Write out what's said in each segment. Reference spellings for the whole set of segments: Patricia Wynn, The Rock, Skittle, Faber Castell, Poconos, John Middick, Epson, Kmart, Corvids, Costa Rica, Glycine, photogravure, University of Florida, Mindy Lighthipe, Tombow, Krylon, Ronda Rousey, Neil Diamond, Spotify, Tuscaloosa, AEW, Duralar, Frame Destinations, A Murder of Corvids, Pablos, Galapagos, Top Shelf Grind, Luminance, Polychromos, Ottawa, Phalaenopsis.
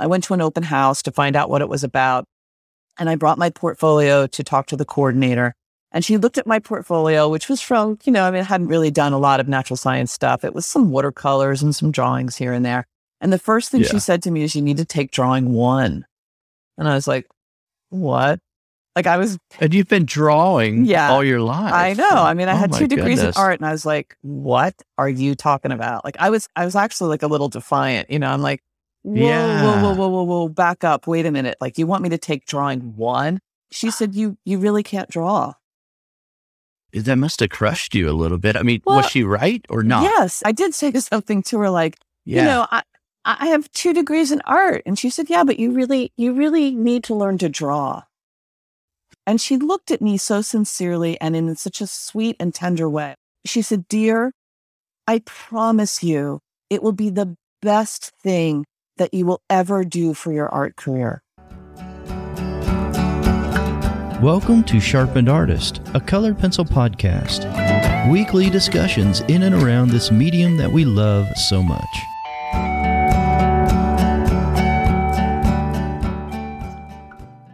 I went to an open house to find out what it was about. And I brought my portfolio to talk to the coordinator. And she looked at my portfolio, which was from, I hadn't really done a lot of natural science stuff. It was some watercolors and some drawings here and there. And the first thing she said to me is, you need to take drawing one. And I was like, what? And you've been drawing all your life. I know. I had 2 degrees in art, and I was like, what are you talking about? I was actually a little defiant, I'm like, whoa, back up. Wait a minute. You want me to take drawing one? She said, you really can't draw. That must have crushed you a little bit. Was she right or not? Yes. I did say something to her I have 2 degrees in art. And she said, yeah, but you really need to learn to draw. And she looked at me so sincerely and in such a sweet and tender way. She said, dear, I promise you, it will be the best thing that you will ever do for your art career. Welcome to Sharpened Artist, a colored pencil podcast. Weekly discussions in and around this medium that we love so much.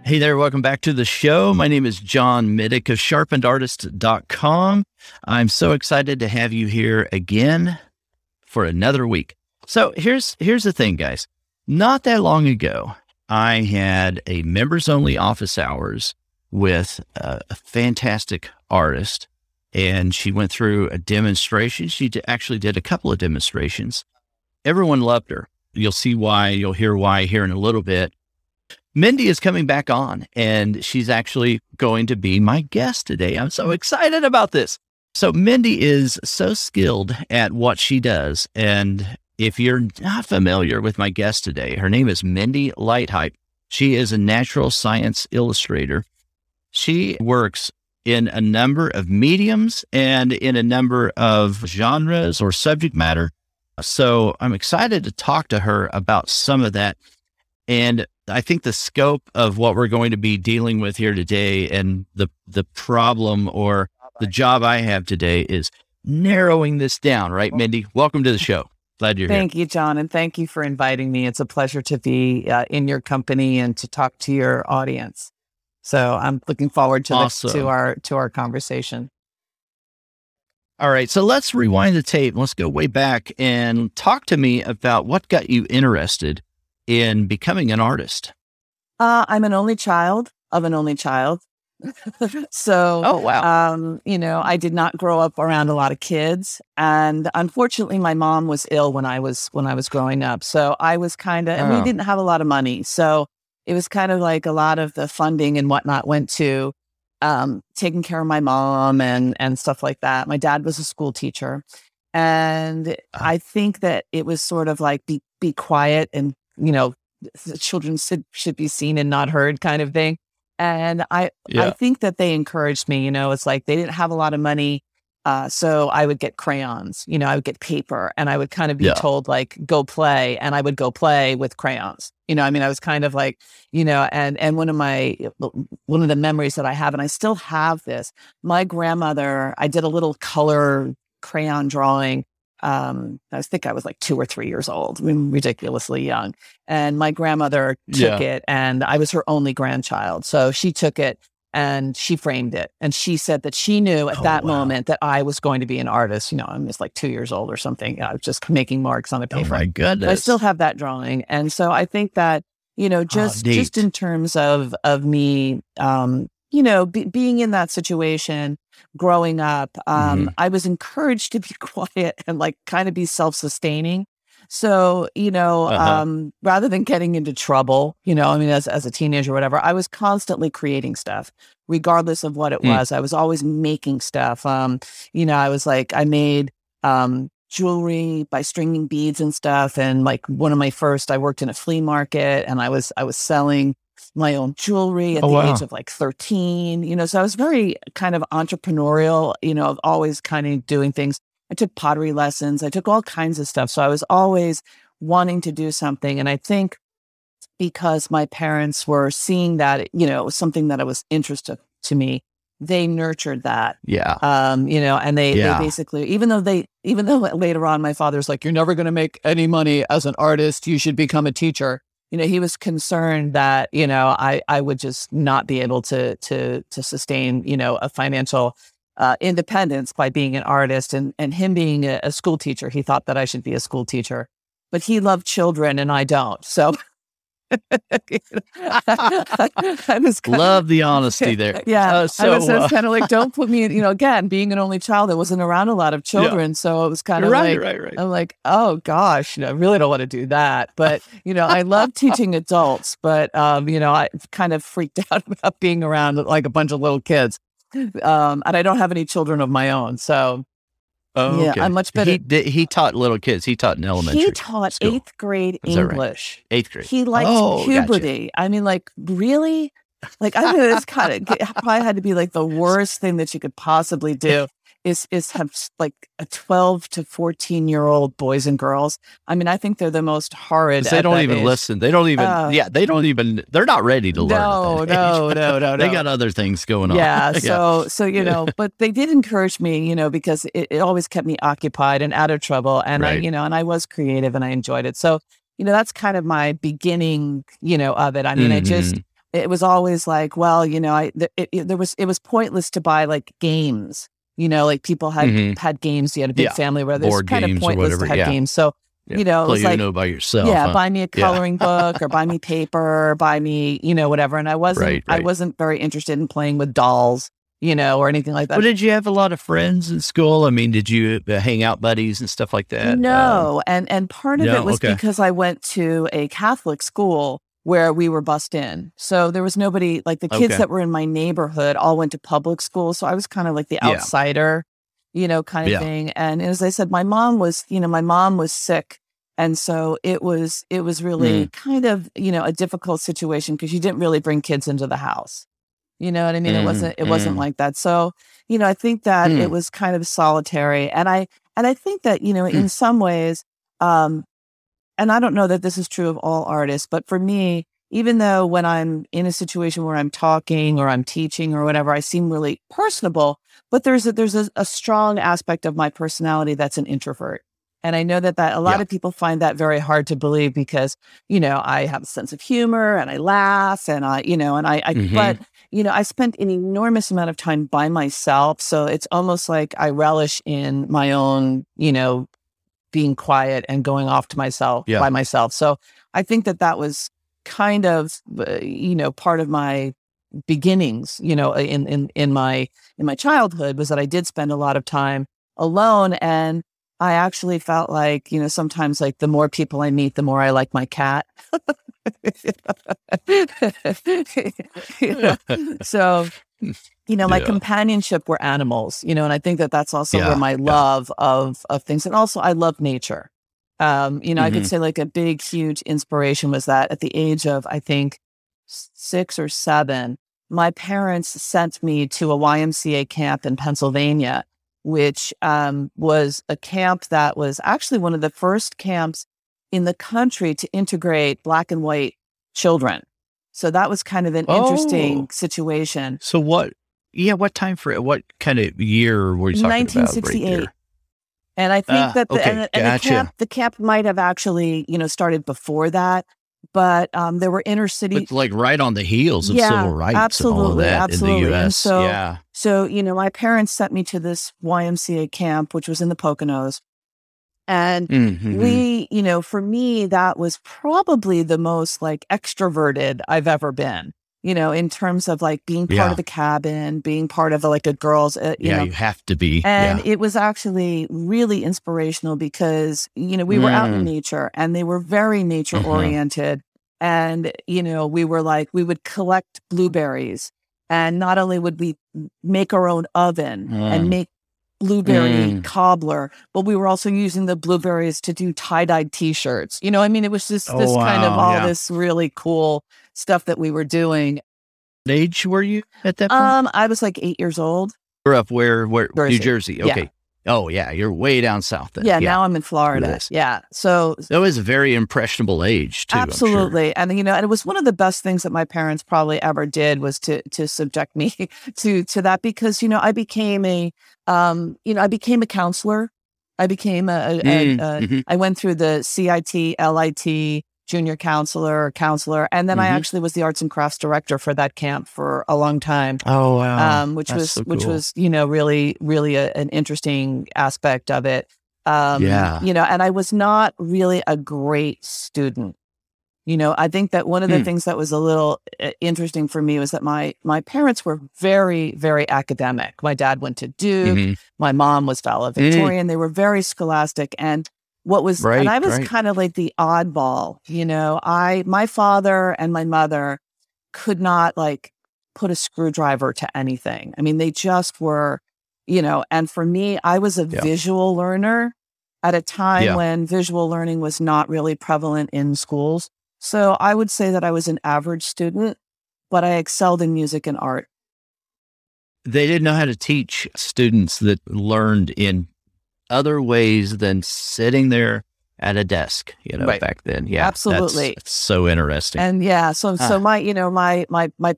Hey there, welcome back to the show. My name is John Middick of sharpenedartist.com. I'm so excited to have you here again for another week. So here's the thing, guys. Not that long ago, I had a members-only office hours with a fantastic artist, and she went through a demonstration. She actually did a couple of demonstrations. Everyone loved her. You'll hear why here in a little bit. Mindy is coming back on, and she's actually going to be my guest today. I'm so excited about this. So Mindy is so skilled at what she does. And if you're not familiar with my guest today, her name is Mindy Lighthipe. She is a natural science illustrator. She works in a number of mediums and in a number of genres or subject matter. So I'm excited to talk to her about some of that. And I think the scope of what we're going to be dealing with here today and the problem or the job I have today is narrowing this down, right, Mindy? Welcome to the show. Glad you're here. Thank you, John, and thank you for inviting me. It's a pleasure to be in your company and to talk to your audience. So I'm looking forward to our conversation. All right, so let's rewind the tape. Let's go way back and talk to me about what got you interested in becoming an artist. I'm an only child of an only child. So, oh, wow. I did not grow up around a lot of kids. And unfortunately, my mom was ill when I was growing up. So I was and we didn't have a lot of money. So it was kind of like a lot of the funding and whatnot went to taking care of my mom and stuff like that. My dad was a school teacher. And I think that it was sort of like, be quiet and children should be seen and not heard kind of thing. And I think that they encouraged me, it's like they didn't have a lot of money. So I would get crayons, I would get paper, and I would kind of be told go play, and I would go play with crayons. I was kind of like, and one of the memories that I have, and I still have this, my grandmother, I did a little color crayon drawing. I think I was 2 or 3 years old, ridiculously young. And my grandmother took it, and I was her only grandchild. So she took it and she framed it. And she said that she knew at that moment that I was going to be an artist. I'm just 2 years old or something. I was just making marks on the paper. Oh my goodness. But I still have that drawing. And so I think that, just in terms of me, being in that situation, growing up, I was encouraged to be quiet and kind of be self-sustaining. So, rather than getting into trouble, as a teenager or whatever, I was constantly creating stuff, regardless of what it was. I was always making stuff. I made jewelry by stringing beads and stuff. And one of my first, I worked in a flea market, and I was selling my own jewelry at the age of 13, so I was very kind of entrepreneurial, always kind of doing things. I took pottery lessons. I took all kinds of stuff. So I was always wanting to do something. And I think because my parents were seeing that, it was something that was interesting to me, they nurtured that. Yeah. And they basically, even though later on, my father's like, you're never going to make any money as an artist, you should become a teacher. you know, he was concerned that, you know, I would just not be able to sustain, you know, a financial independence by being an artist, and him being a school teacher, he thought that I should be a school teacher, but he loved children and I don't. So I was kind love of, the honesty there. Yeah. I was kind of like, don't put me in, you know, again, being an only child, I wasn't around a lot of children. Yeah. So it was kind right. I'm like, oh gosh, I really don't want to do that. But, you know, I love teaching adults, but, you know, I kind of freaked out about being around like a bunch of little kids. And I don't have any children of my own. So okay. I'm much better. He taught little kids. He taught in elementary. He taught school. 8th grade Is English. Right? 8th grade. He liked puberty. Gotcha. I mean, like, really? Like, I mean, it's kind of probably had to be like the worst thing that you could possibly do is have like a 12 to 14-year-old boys and girls. I mean, I think they're the most horrid. They don't even listen. They don't even, they don't even, they're not ready to learn. No. They got other things going on. Yeah. So, you know, but they did encourage me, you know, because it always kept me occupied and out of trouble. And I, you know, and I was creative and I enjoyed it. So, you know, that's kind of my beginning, you know, of it. I mean, it was always like, well, you know, it was pointless to buy like games. You know, like people had games. You had a big family where there's kind of pointless to have games. So, you know, it was like, by yourself, buy me a coloring book or buy me paper, or buy me, you know, whatever. And I wasn't, I wasn't very interested in playing with dolls, you know, or anything like that. Well, did you have a lot of friends in school? I mean, did you hang out buddies and stuff like that? No. And part of it was because I went to a Catholic school where we were bussed in. So there was nobody, like the kids that were in my neighborhood all went to public school. So I was kind of like the outsider, you know, kind of thing. And as I said, my mom was sick. And so it was really kind of, you know, a difficult situation because you didn't really bring kids into the house. You know what I mean? It wasn't like that. So, you know, I think that it was kind of solitary. And I think that, you know, in some ways, and I don't know that this is true of all artists, but for me, even though when I'm in a situation where I'm talking or I'm teaching or whatever, I seem really personable, but there's a strong aspect of my personality that's an introvert. And I know that a lot of people find that very hard to believe because, you know, I have a sense of humor and I laugh and I, you know, and but, you know, I spent an enormous amount of time by myself. So it's almost like I relish in my own, you know, being quiet and going off to myself by myself. So I think that was kind of, you know, part of my beginnings, you know, in my childhood was that I did spend a lot of time alone. And I actually felt like, you know, sometimes like the more people I meet, the more I like my cat. You know? So, you know, my companionship were animals, you know, and I think that's also where my love of things. And also I love nature. You know, I could say like a big, huge inspiration was that at the age of, I think, 6 or 7, my parents sent me to a YMCA camp in Pennsylvania, which was a camp that was actually one of the first camps in the country to integrate black and white children. So that was kind of an interesting situation. So what time for what kind of year were you talking 1968. About? 1968. Right, and I think that the camp might have actually, you know, started before that, but there were inner city. It's like right on the heels of civil rights and all of that in the U.S. So, you know, my parents sent me to this YMCA camp, which was in the Poconos. And we, you know, for me, that was probably the most like extroverted I've ever been, you know, in terms of like being part of the cabin, being part of like a girls, you know, you have to be. And it was actually really inspirational because, you know, we were out in nature and they were very nature oriented. And, you know, we were like, we would collect blueberries and not only would we make our own oven and make blueberry cobbler, but we were also using the blueberries to do tie-dyed t-shirts. You know, I mean, it was just this kind of all this really cool stuff that we were doing. What age were you at that point? I was like 8 years old. You're up where? Jersey. New Jersey. Okay. Yeah. Oh, yeah. You're way down south then. Yeah, now I'm in Florida. Yeah. So that was a very impressionable age too. Absolutely. Sure. And, you know, and it was one of the best things that my parents probably ever did was to subject me to that because, you know, I became a counselor. I went through the CIT, LIT, junior counselor or counselor. And then I actually was the arts and crafts director for that camp for a long time. Oh, wow. Which was, you know, really an interesting aspect of it. You know, and I was not really a great student. You know, I think that one of the things that was a little interesting for me was that my parents were very, very academic. My dad went to Duke. My mom was valedictorian. They were very scholastic. And I was kind of like the oddball, you know, my father and my mother could not like put a screwdriver to anything. I mean, they just were, you know, and for me, I was a visual learner at a time when visual learning was not really prevalent in schools. So I would say that I was an average student, but I excelled in music and art. They didn't know how to teach students that learned in other ways than sitting there at a desk, you know, back then. Yeah, absolutely. That's so interesting. And so my, you know, my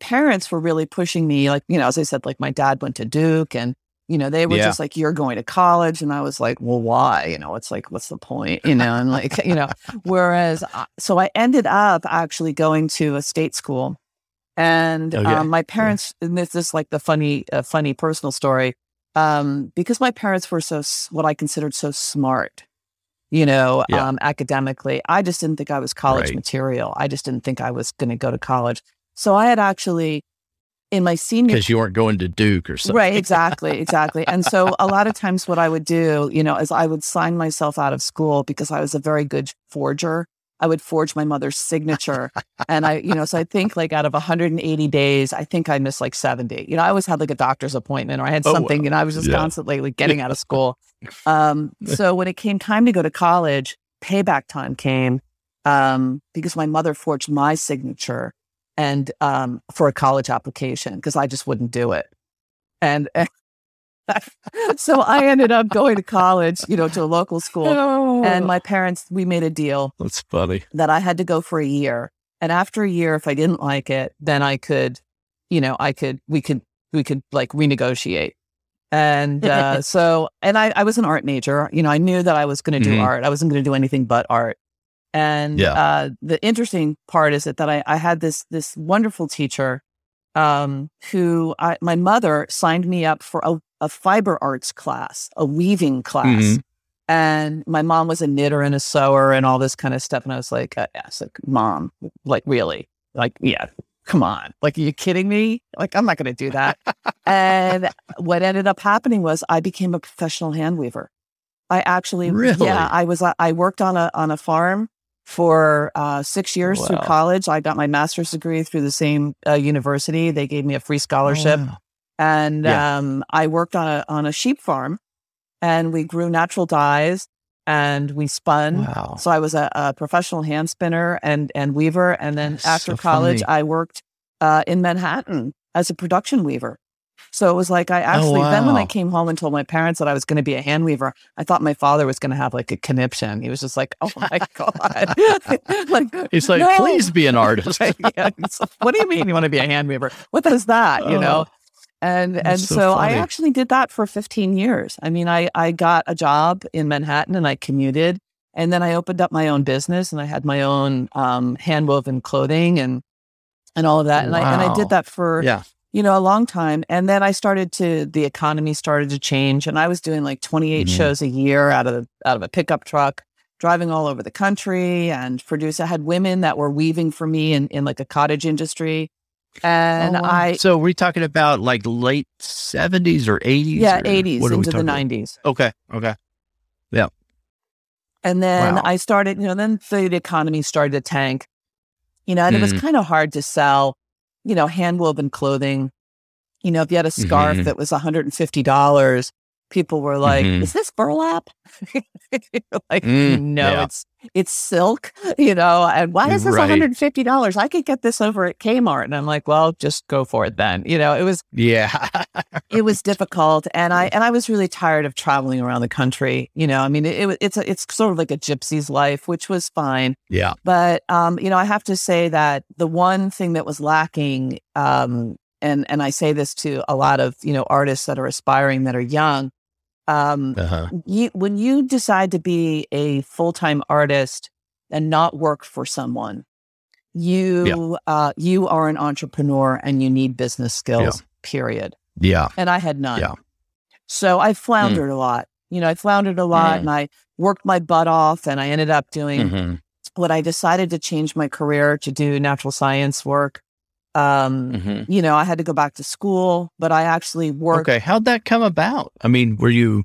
parents were really pushing me, like, you know, as I said, like my dad went to Duke and, you know, they were just like, you're going to college. And I was like, well, why? You know, it's like, what's the point? You know, and like, you know, whereas, so I ended up actually going to a state school. And my parents, and this is like the funny personal story, because my parents were what I considered so smart, you know, academically, I just didn't think I was college material. I just didn't think I was going to go to college. So I had actually... in my senior, because you weren't going to Duke or something, right? Exactly. And so a lot of times, what I would do, you know, is I would sign myself out of school because I was a very good forger. I would forge my mother's signature, and I, you know, so I think like out of 180 days, I think I missed like 70. You know, I always had like a doctor's appointment or I had something, and I was just constantly like getting out of school. So when it came time to go to college, payback time came because my mother forged my signature. And for a college application, because I just wouldn't do it. And so I ended up going to college, you know, to a local school. Oh. And my parents, we made a deal. That's funny. That I had to go for a year. And after a year, if I didn't like it, then I could, you know, we could like renegotiate. And I was an art major. You know, I knew that I was going to do art. I wasn't going to do anything but art. And the interesting part is that I had this wonderful teacher who my mother signed me up for a fiber arts class, a weaving class. And my mom was a knitter and a sewer and all this kind of stuff. And I was like, Mom, like, really? Like, yeah, come on. Like, are you kidding me? Like, I'm not going to do that. And what ended up happening was I became a professional hand weaver. I actually, I worked on a farm for 6 years through college. I got my master's degree through the same university. They gave me a free scholarship. And I worked on a sheep farm, and we grew natural dyes and we spun. Wow. So I was a professional hand spinner and weaver. And then after college, I worked in Manhattan as a production weaver. So it was like I actually, then when I came home and told my parents that I was going to be a hand weaver, I thought my father was going to have like a conniption. He was just like, oh my God. He's like, no. Please be an artist. What do you mean you want to be a hand weaver? What is that, you know? And so I actually did that for 15 years. I mean, I got a job in Manhattan and I commuted. And then I opened up my own business and I had my own hand-woven clothing and all of that. And, I did that for... yeah. You know, a long time. And then the economy started to change. And I was doing like 28 shows a year out of a pickup truck, driving all over the country and produce. I had women that were weaving for me in like a cottage industry. And So we're talking about like late 70s or 80s? Yeah, 80s into the 90s. Okay. Yeah. And then I started, you know, then the economy started to tank, you know, and it was kind of hard to sell. You know, hand woven clothing, you know, if you had a scarf that was $150, people were like, is this burlap? Like, no, it's silk, you know, and why is this $150? I could get this over at Kmart. And I'm like, well, just go for it then. You know, it was, it was difficult. And I was really tired of traveling around the country. You know, I mean, it's sort of like a gypsy's life, which was fine. Yeah. But, you know, I have to say that the one thing that was lacking, and I say this to a lot of, you know, artists that are aspiring, that are young, when you decide to be a full-time artist, and not work for someone. You are an entrepreneur and you need business skills, period. Yeah. And I had none. Yeah. So I floundered a lot. You know, I floundered a lot and I worked my butt off and I ended up doing what I decided to change my career to do natural science work. You know, I had to go back to school, but I actually worked. Okay. How'd that come about? I mean, were you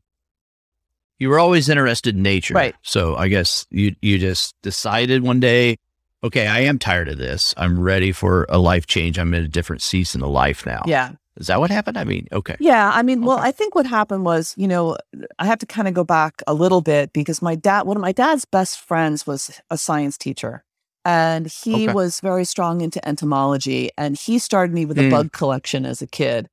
were always interested in nature. Right. So I guess you just decided one day, okay, I am tired of this. I'm ready for a life change. I'm in a different season of life now. Yeah. Is that what happened? I mean, okay. Yeah. I mean, well, I think what happened was, you know, I have to kind of go back a little bit because one of my dad's best friends was a science teacher and he was very strong into entomology and he started me with a bug collection as a kid.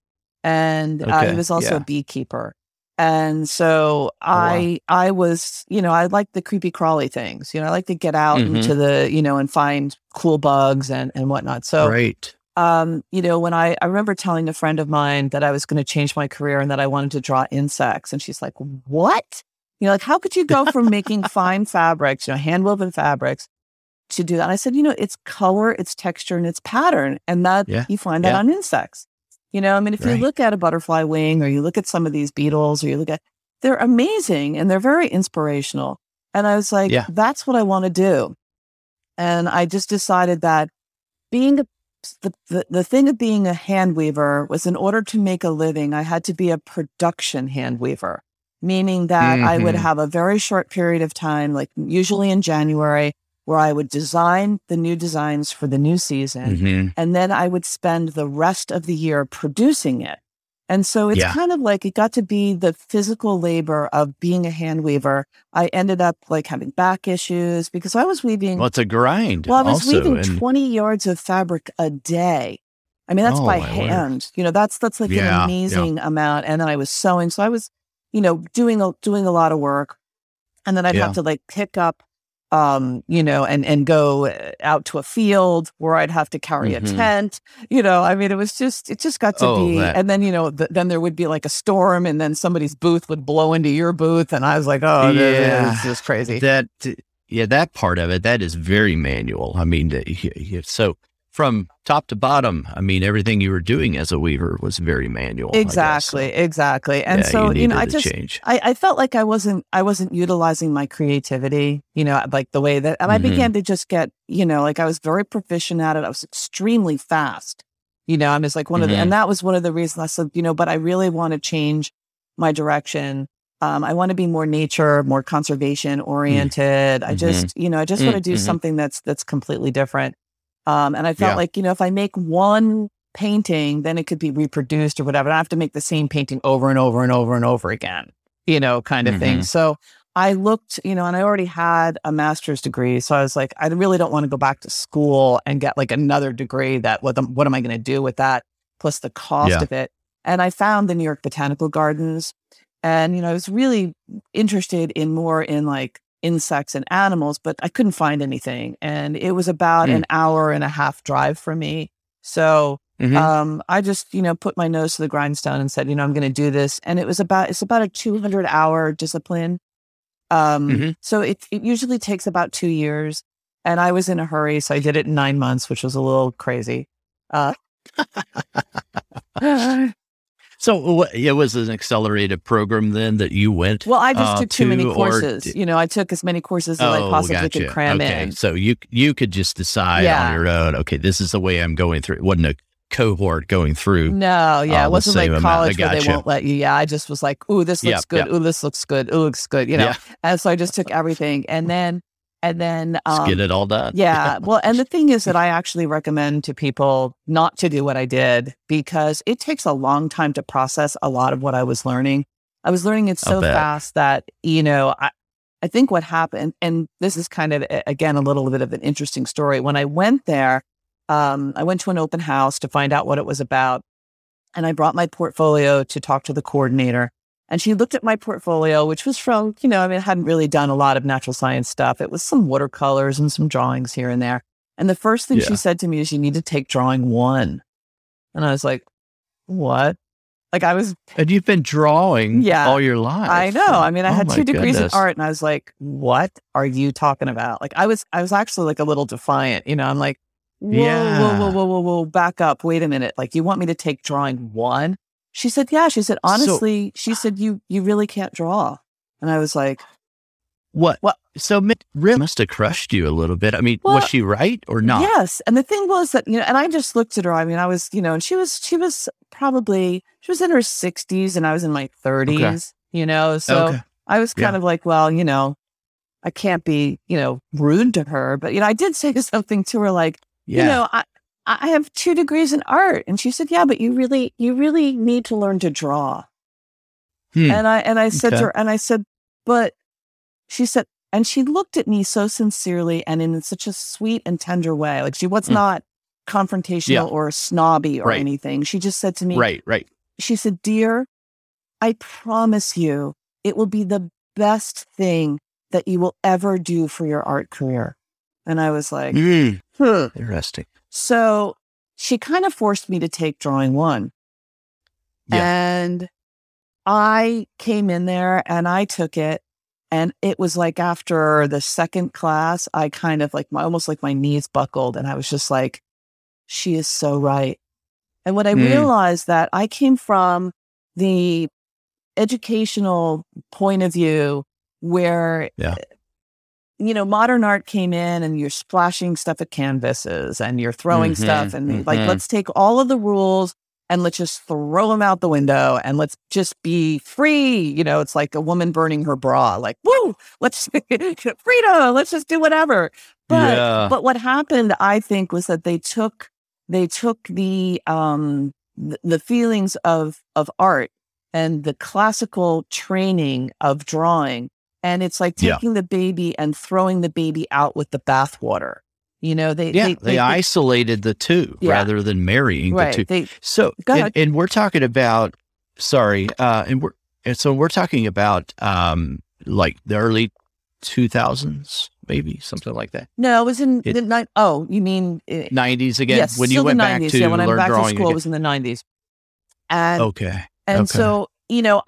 And he was also a beekeeper. And so I was, you know, I liked the creepy crawly things, you know, I like to get out into the, you know, and find cool bugs and whatnot. So, you know, when I remember telling a friend of mine that I was going to change my career and that I wanted to draw insects. And she's like, what? You know, like, how could you go from making fine fabrics, you know, hand woven fabrics to do that? And I said, you know, it's color, it's texture, and it's pattern. And that you find that on insects. You know, I mean, if you look at a butterfly wing or you look at some of these beetles or you look at, they're amazing and they're very inspirational. And I was like, that's what I want to do. And I just decided that being the thing of being a hand weaver was in order to make a living, I had to be a production hand weaver, meaning that I would have a very short period of time, like usually in January, where I would design the new designs for the new season. And then I would spend the rest of the year producing it. And so it's kind of like it got to be the physical labor of being a hand weaver. I ended up like having back issues because I was weaving. Well, it's a grind. Well, I was weaving 20 yards of fabric a day. I mean, that's by hand, you know, that's like an amazing amount. And then I was sewing. So I was, you know, doing a lot of work and then I'd have to like pick up, you know, and go out to a field where I'd have to carry a tent, you know, I mean, it just got to be, and then, you know, then there would be like a storm and then somebody's booth would blow into your booth. And I was like, oh, this is crazy. That part of it, that is very manual. I mean, so from top to bottom, I mean, everything you were doing as a weaver was very manual. Exactly. And so, you know, I felt like I wasn't utilizing my creativity, you know, like the way that, and I began to just get, you know, like I was very proficient at it. I was extremely fast, you know, I'm just like one of the, and that was one of the reasons I said, you know, but I really want to change my direction. I want to be more nature, more conservation oriented. I just, you know, I just want to do something that's completely different. And I felt like, you know, if I make one painting, then it could be reproduced or whatever. I don't have to make the same painting over and over and over and over again, you know, kind of thing. So I looked, you know, and I already had a master's degree. So I was like, I really don't want to go back to school and get like another degree that what am I going to do with that? Plus the cost of it. And I found the New York Botanical Gardens. And, you know, I was really interested in like insects and animals, but I couldn't find anything. And it was about an hour and a half drive for me. So I just, you know, put my nose to the grindstone and said, you know, I'm going to do this. And it's about a 200-hour discipline. So it usually takes about 2 years and I was in a hurry. So I did it in 9 months, which was a little crazy. So it was an accelerated program then that you went. Well, I just took too many courses. You know, I took as many courses as I possibly could cram in. So you could just decide on your own. Okay, this is the way I'm going through. It wasn't a cohort going through. No, it wasn't like college where they won't let you. Yeah, I just was like, ooh, this looks good. Ooh, this looks good. Ooh, looks good. You know, and so I just took everything, and then just get it all done. Yeah. Well, and the thing is that I actually recommend to people not to do what I did because it takes a long time to process a lot of what I was learning. I was learning it so fast that, you know, I think what happened, and this is kind of, again, a little bit of an interesting story. When I went there, I went to an open house to find out what it was about. And I brought my portfolio to talk to the coordinator. And she looked at my portfolio, which was from, you know, I mean, I hadn't really done a lot of natural science stuff. It was some watercolors and some drawings here and there. And the first thing she said to me is, you need to take drawing 1. And I was like, what? Like I was... And you've been drawing all your life. I know. I mean, I had 2 degrees in art and I was like, what are you talking about? Like I was actually like a little defiant, you know, I'm like, whoa, back up. Wait a minute. Like, you want me to take drawing one? She said, yeah. She said, honestly, you really can't draw. And I was like... What? So really must have crushed you a little bit. I mean, was she right or not? Yes. And the thing was that, you know, and I just looked at her. I mean, I was, you know, and she was in her 60s and I was in my 30s, you know, so I was kind of like, well, you know, I can't be, you know, rude to her. But, you know, I did say something to her like, you know, I have 2 degrees in art. And she said, yeah, but you really need to learn to draw. And I said to her, and I said, but... She said, and she looked at me so sincerely and in such a sweet and tender way. Like she was not confrontational or snobby or anything. She just said to me, She said, dear, I promise you, it will be the best thing that you will ever do for your art career. And I was like, interesting. So she kind of forced me to take drawing one. Yeah. And I came in there and I took it. And it was like after the second class, I kind of like my knees buckled and I was just like, she is so right. And what I realized that I came from the educational point of view where, you know, modern art came in and you're splashing stuff at canvases and you're throwing stuff and like, let's take all of the rules and let's just throw them out the window and let's just be free. You know, it's like a woman burning her bra, like, woo, let's freedom, let's just do whatever. But what happened, I think, was that they took the feelings of art and the classical training of drawing. And it's like taking the baby and throwing the baby out with the bathwater. You know, they isolated the two rather than marrying the two. And we're talking about, we're talking about like the early 2000s, maybe something like that. No, it was you mean 90s again? Yes, when you went back to when learn I went back to school, again. It was in the 90s. And, so, you know,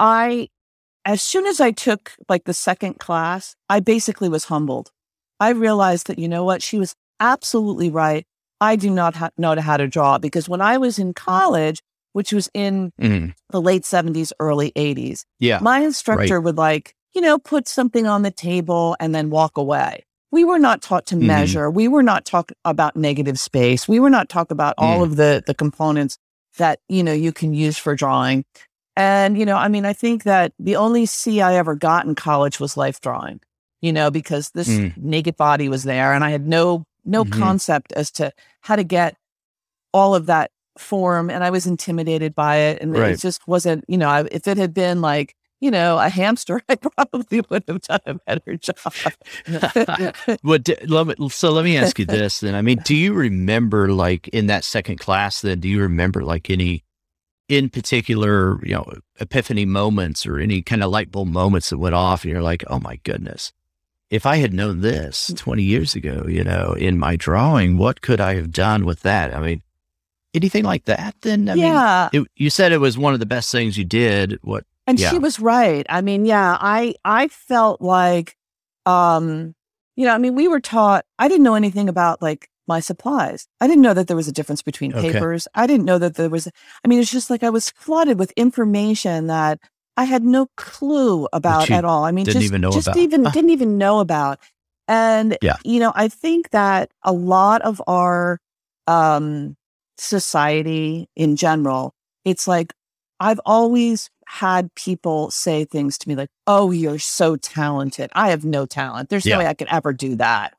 as soon as I took like the second class, I basically was humbled. I realized that, you know what, she was absolutely right. I do not know how to draw, because when I was in college, which was in the late 70s, early 80s, my instructor would like, you know, put something on the table and then walk away. We were not taught to measure. We were not taught about negative space. We were not taught about all of the components that, you know, you can use for drawing. And, you know, I mean, I think that the only C I ever got in college was life drawing, you know, because this naked body was there and I had no concept as to how to get all of that form. And I was intimidated by it. And it just wasn't, you know, if it had been like, you know, a hamster, I probably would have done a better job. Let me ask you this then. I mean, do you remember like in that second class then, do you remember like any in particular, you know, epiphany moments or any kind of light bulb moments that went off and you're like, oh my goodness. If I had known this 20 years ago, you know, in my drawing, what could I have done with that? I mean, anything like that then? I mean, you said it was one of the best things you did. She was right. I mean, I felt like, you know, I mean, we were taught, I didn't know anything about like my supplies. I didn't know that there was a difference between papers. I didn't know that there was, I mean, it's just like I was flooded with information that I had no clue about at all. I mean, didn't even know about. And, you know, I think that a lot of our society in general, it's like, I've always had people say things to me like, oh, you're so talented. I have no talent. There's no way I could ever do that.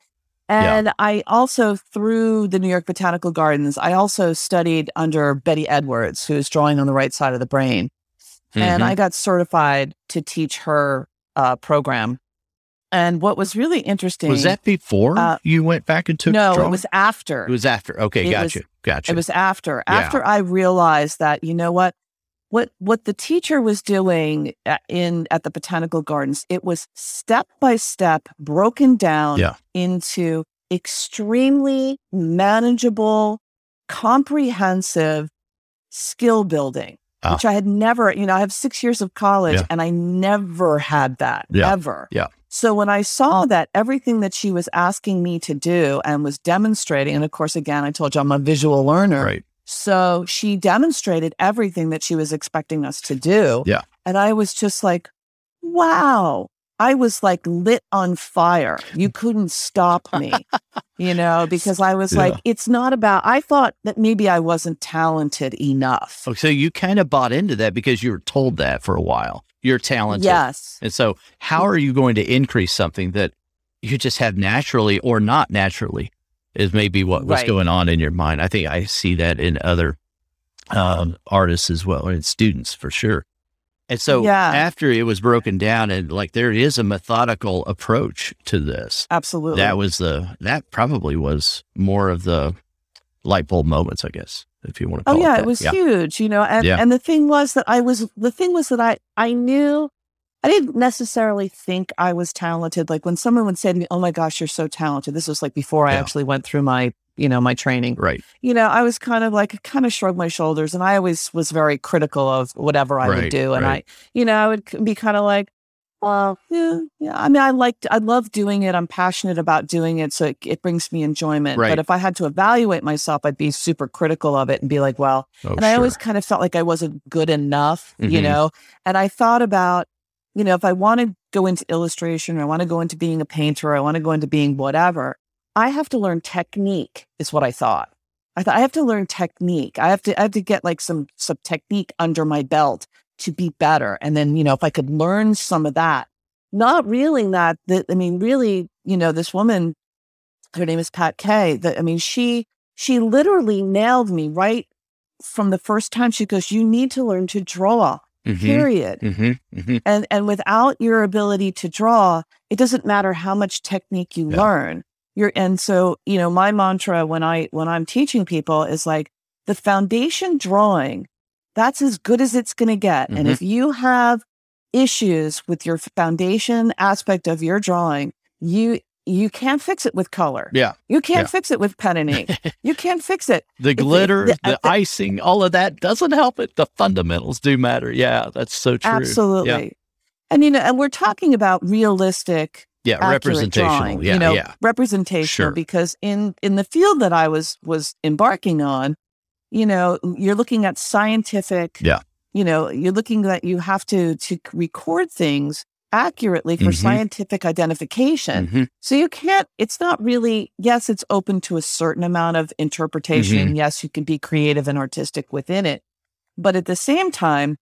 And I also, through the New York Botanical Gardens, I also studied under Betty Edwards, who's drawing on the right side of the brain. And I got certified to teach her program. And what was really interesting... Was that before you went back and took drawing? No, it was after. It was after. Okay, gotcha. It was after. After I realized that, you know what the teacher was doing at the Botanical Gardens, it was step-by-step broken down into extremely manageable, comprehensive skill building. which I had never, I have 6 years of college and I never had that, ever. Yeah. So when I saw that everything that she was asking me to do and was demonstrating, and of course, again, I told you I'm a visual learner. Right. So she demonstrated everything that she was expecting us to do. Yeah. And I was just like, wow. I was like lit on fire. You couldn't stop me, because I was like, it's not about, I thought that maybe I wasn't talented enough. Okay, so you kind of bought into that because you were told that for a while. You're talented. Yes. And so how are you going to increase something that you just have naturally or not naturally is maybe what was going on in your mind. I think I see that in other artists as well, and students for sure. And so after it was broken down and like, there is a methodical approach to this. Absolutely. That probably was more of the light bulb moments, I guess, if you want to call it that. It was huge, and the thing was that I knew I didn't necessarily think I was talented. Like when someone would say to me, oh my gosh, you're so talented. This was like before I actually went through my my training. Right. I was kind of shrugged my shoulders, and I always was very critical of whatever I would do. And I would be kind of like, well, I love doing it. I'm passionate about doing it. So it brings me enjoyment. Right. But if I had to evaluate myself, I'd be super critical of it and be like, well, I always kind of felt like I wasn't good enough, and I thought about, if I want to go into illustration, or I want to go into being a painter, or I want to go into being whatever, I have to learn technique is what I thought. I have to learn technique. I have to get like some technique under my belt to be better. And then, if I could learn some of that, not really this woman, her name is Pat Kay, she literally nailed me right from the first time. She goes, you need to learn to draw. Mm-hmm. Period. Mm-hmm. Mm-hmm. And without your ability to draw, it doesn't matter how much technique you learn. So my mantra when I'm teaching people is like the foundation drawing, that's as good as it's going to get. Mm-hmm. And if you have issues with your foundation aspect of your drawing, you can't fix it with color. Yeah. You can't fix it with pen and ink. You can't fix it. The glitter, the icing, all of that doesn't help it. The fundamentals do matter. Yeah, that's so true. Absolutely. Yeah. And, and we're talking about realistic representational drawing, representational, sure. Because in the field that I was embarking on, you're looking at scientific, you're looking that you have to record things accurately for scientific identification. Mm-hmm. So you can't, it's not really, yes, it's open to a certain amount of interpretation. Mm-hmm. Yes, you can be creative and artistic within it. But at the same time,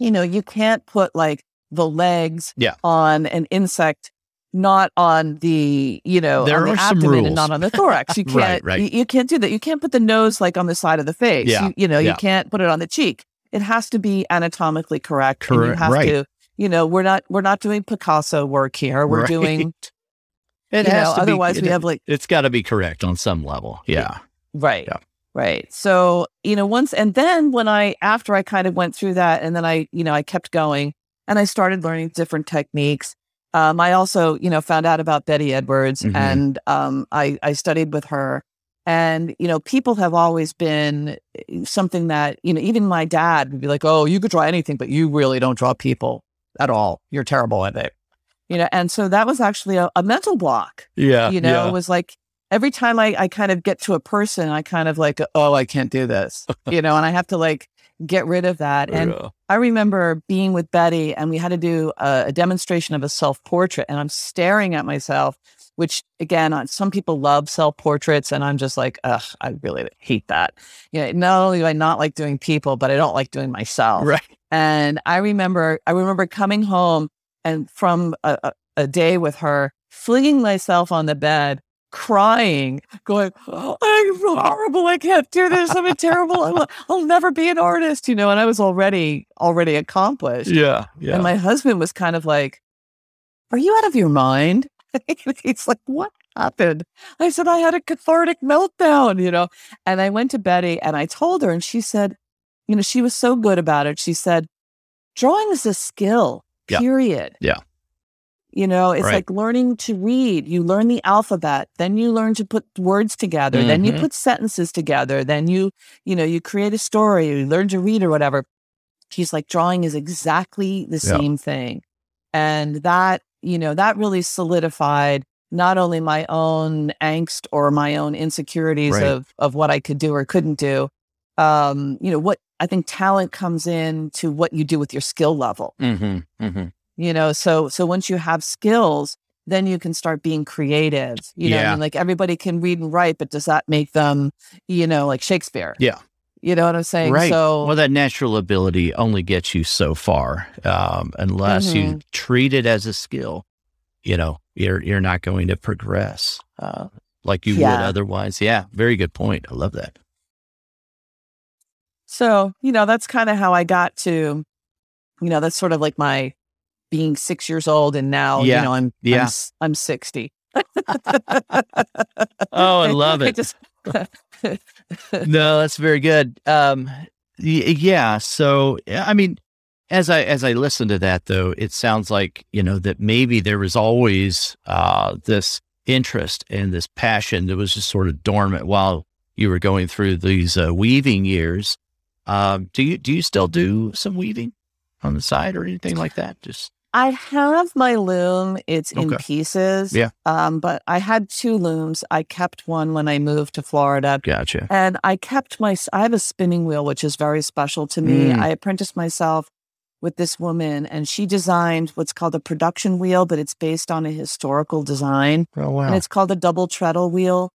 you can't put like the legs on an insect, not on the on the abdomen and not on the thorax. You can't You can't do that. You can't put the nose like on the side of the face. Yeah. You can't put it on the cheek. It has to be anatomically correct. And you have to we're not doing Picasso work here. We're doing it has to otherwise be, we have like it's got to be correct on some level. Yeah. Right. Yeah. Right. So, once and then after I kind of went through that, and then I kept going and I started learning different techniques. I also, found out about Betty Edwards, and I studied with her. And, people have always been something that, even my dad would be like, oh, you could draw anything, but you really don't draw people at all. You're terrible at it. And so that was actually a mental block. Yeah. It was like every time I kind of get to a person, I kind of like, oh, I can't do this, and I have to like get rid of that. And I remember being with Betty, and we had to do a demonstration of a self-portrait, and I'm staring at myself, which again, some people love self-portraits, and I'm just like, ugh, I really hate that. Not only do I not like doing people, but I don't like doing myself. Right. And I remember coming home and from a day with her, flinging myself on the bed, crying, going, oh, I'm horrible, I can't do this, I'm a terrible, I'll never be an artist, and I was already accomplished. Yeah. And my husband was kind of like, are you out of your mind? It's like, what happened? I said, I had a cathartic meltdown, and I went to Betty and I told her, and she said, she was so good about it. She said, drawing is a skill, period. Yeah. It's like learning to read. You learn the alphabet, then you learn to put words together, then you put sentences together, then you create a story, you learn to read or whatever. she's like, drawing is exactly the same thing. And that, you know, that really solidified not only my own angst or my own insecurities of what I could do or couldn't do. You know, what I think talent comes in to what you do with your skill level, you know, so once you have skills, then you can start being creative, you know, I mean, like everybody can read and write, but does that make them, you know, like Shakespeare? Yeah. You know what I'm saying? Right. So, well, that natural ability only gets you so far, unless you treat it as a skill, you know, you're not going to progress, like you would otherwise. Yeah. Very good point. I love that. So, you know, that's kind of how I got to, you know, that's sort of like my being 6 years old and now, you know, I'm 60. Oh, I love it. No, that's very good. So, I mean, as I listen to that, though, it sounds like, you know, that maybe there was always this interest and this passion that was just sort of dormant while you were going through these weaving years. Do you still do some weaving on the side or anything like that? Just I have my loom. It's in pieces. Yeah. But I had two looms. I kept one when I moved to Florida. Gotcha. And I kept I have a spinning wheel, which is very special to me. I apprenticed myself with this woman and she designed what's called a production wheel, but it's based on a historical design. Oh, wow. And it's called a double treadle wheel.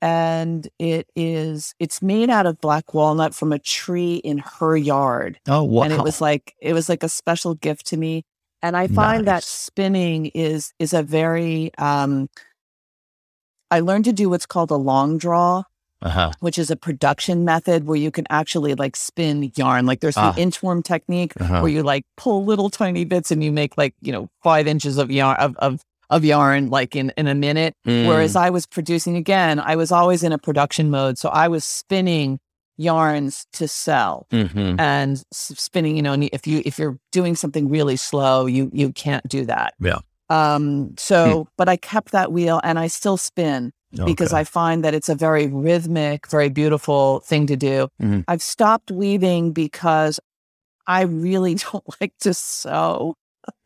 And it's made out of black walnut from a tree in her yard. Oh, wow. And it was like a special gift to me. And I find that spinning is a very, I learned to do what's called a long draw, which is a production method where you can actually like spin yarn. Like there's the inchworm technique where you like pull little tiny bits and you make like, you know, 5 inches of yarn, of yarn, like in a minute. Whereas I was producing, again, I was always in a production mode. So I was spinning yarns to sell and spinning, you know, and if you're doing something really slow, you can't do that. Yeah. But I kept that wheel and I still spin because I find that it's a very rhythmic, very beautiful thing to do. I've stopped weaving because I really don't like to sew.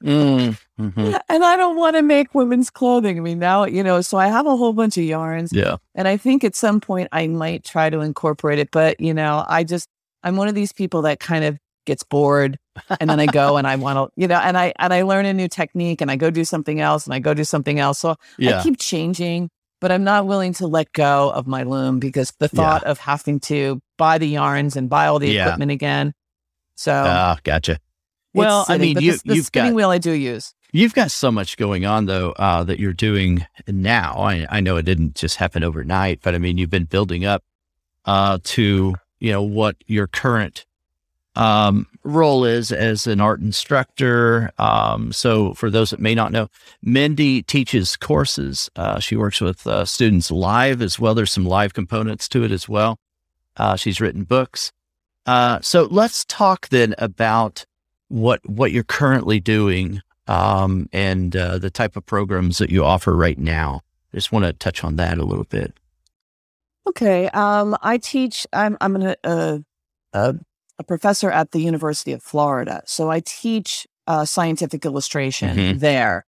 And I don't want to make women's clothing. I mean, now, you know, so I have a whole bunch of yarns. Yeah. And I think at some point I might try to incorporate it. But, you know, I'm one of these people that kind of gets bored and then I go and I want to, you know, and I learn a new technique and I go do something else and I go do something else. So I keep changing, but I'm not willing to let go of my loom because the thought of having to buy the yarns and buy all the equipment again. So. Gotcha. Well, I mean, the spinning wheel I do use. You've got so much going on, though, that you're doing now. I know it didn't just happen overnight, but I mean, you've been building up to, you know, what your current role is as an art instructor. So for those that may not know, Mindy teaches courses. She works with students live as well. There's some live components to it as well. She's written books. So let's talk then about what you're currently doing and the type of programs that you offer right now. I just want to touch on that a little bit. Okay. I teach, I'm a professor at the University of Florida. So I teach scientific illustration there.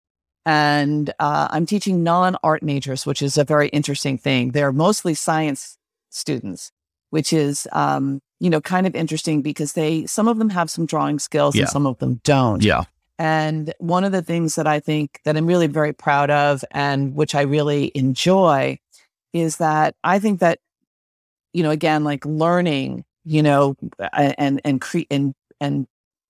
And I'm teaching non-art majors, which is a very interesting thing. They're mostly science students, which is, you know, kind of interesting because some of them have some drawing skills and some of them don't. Yeah. And one of the things that I think that I'm really very proud of and which I really enjoy is that I think that, you know, again, like learning, you know, and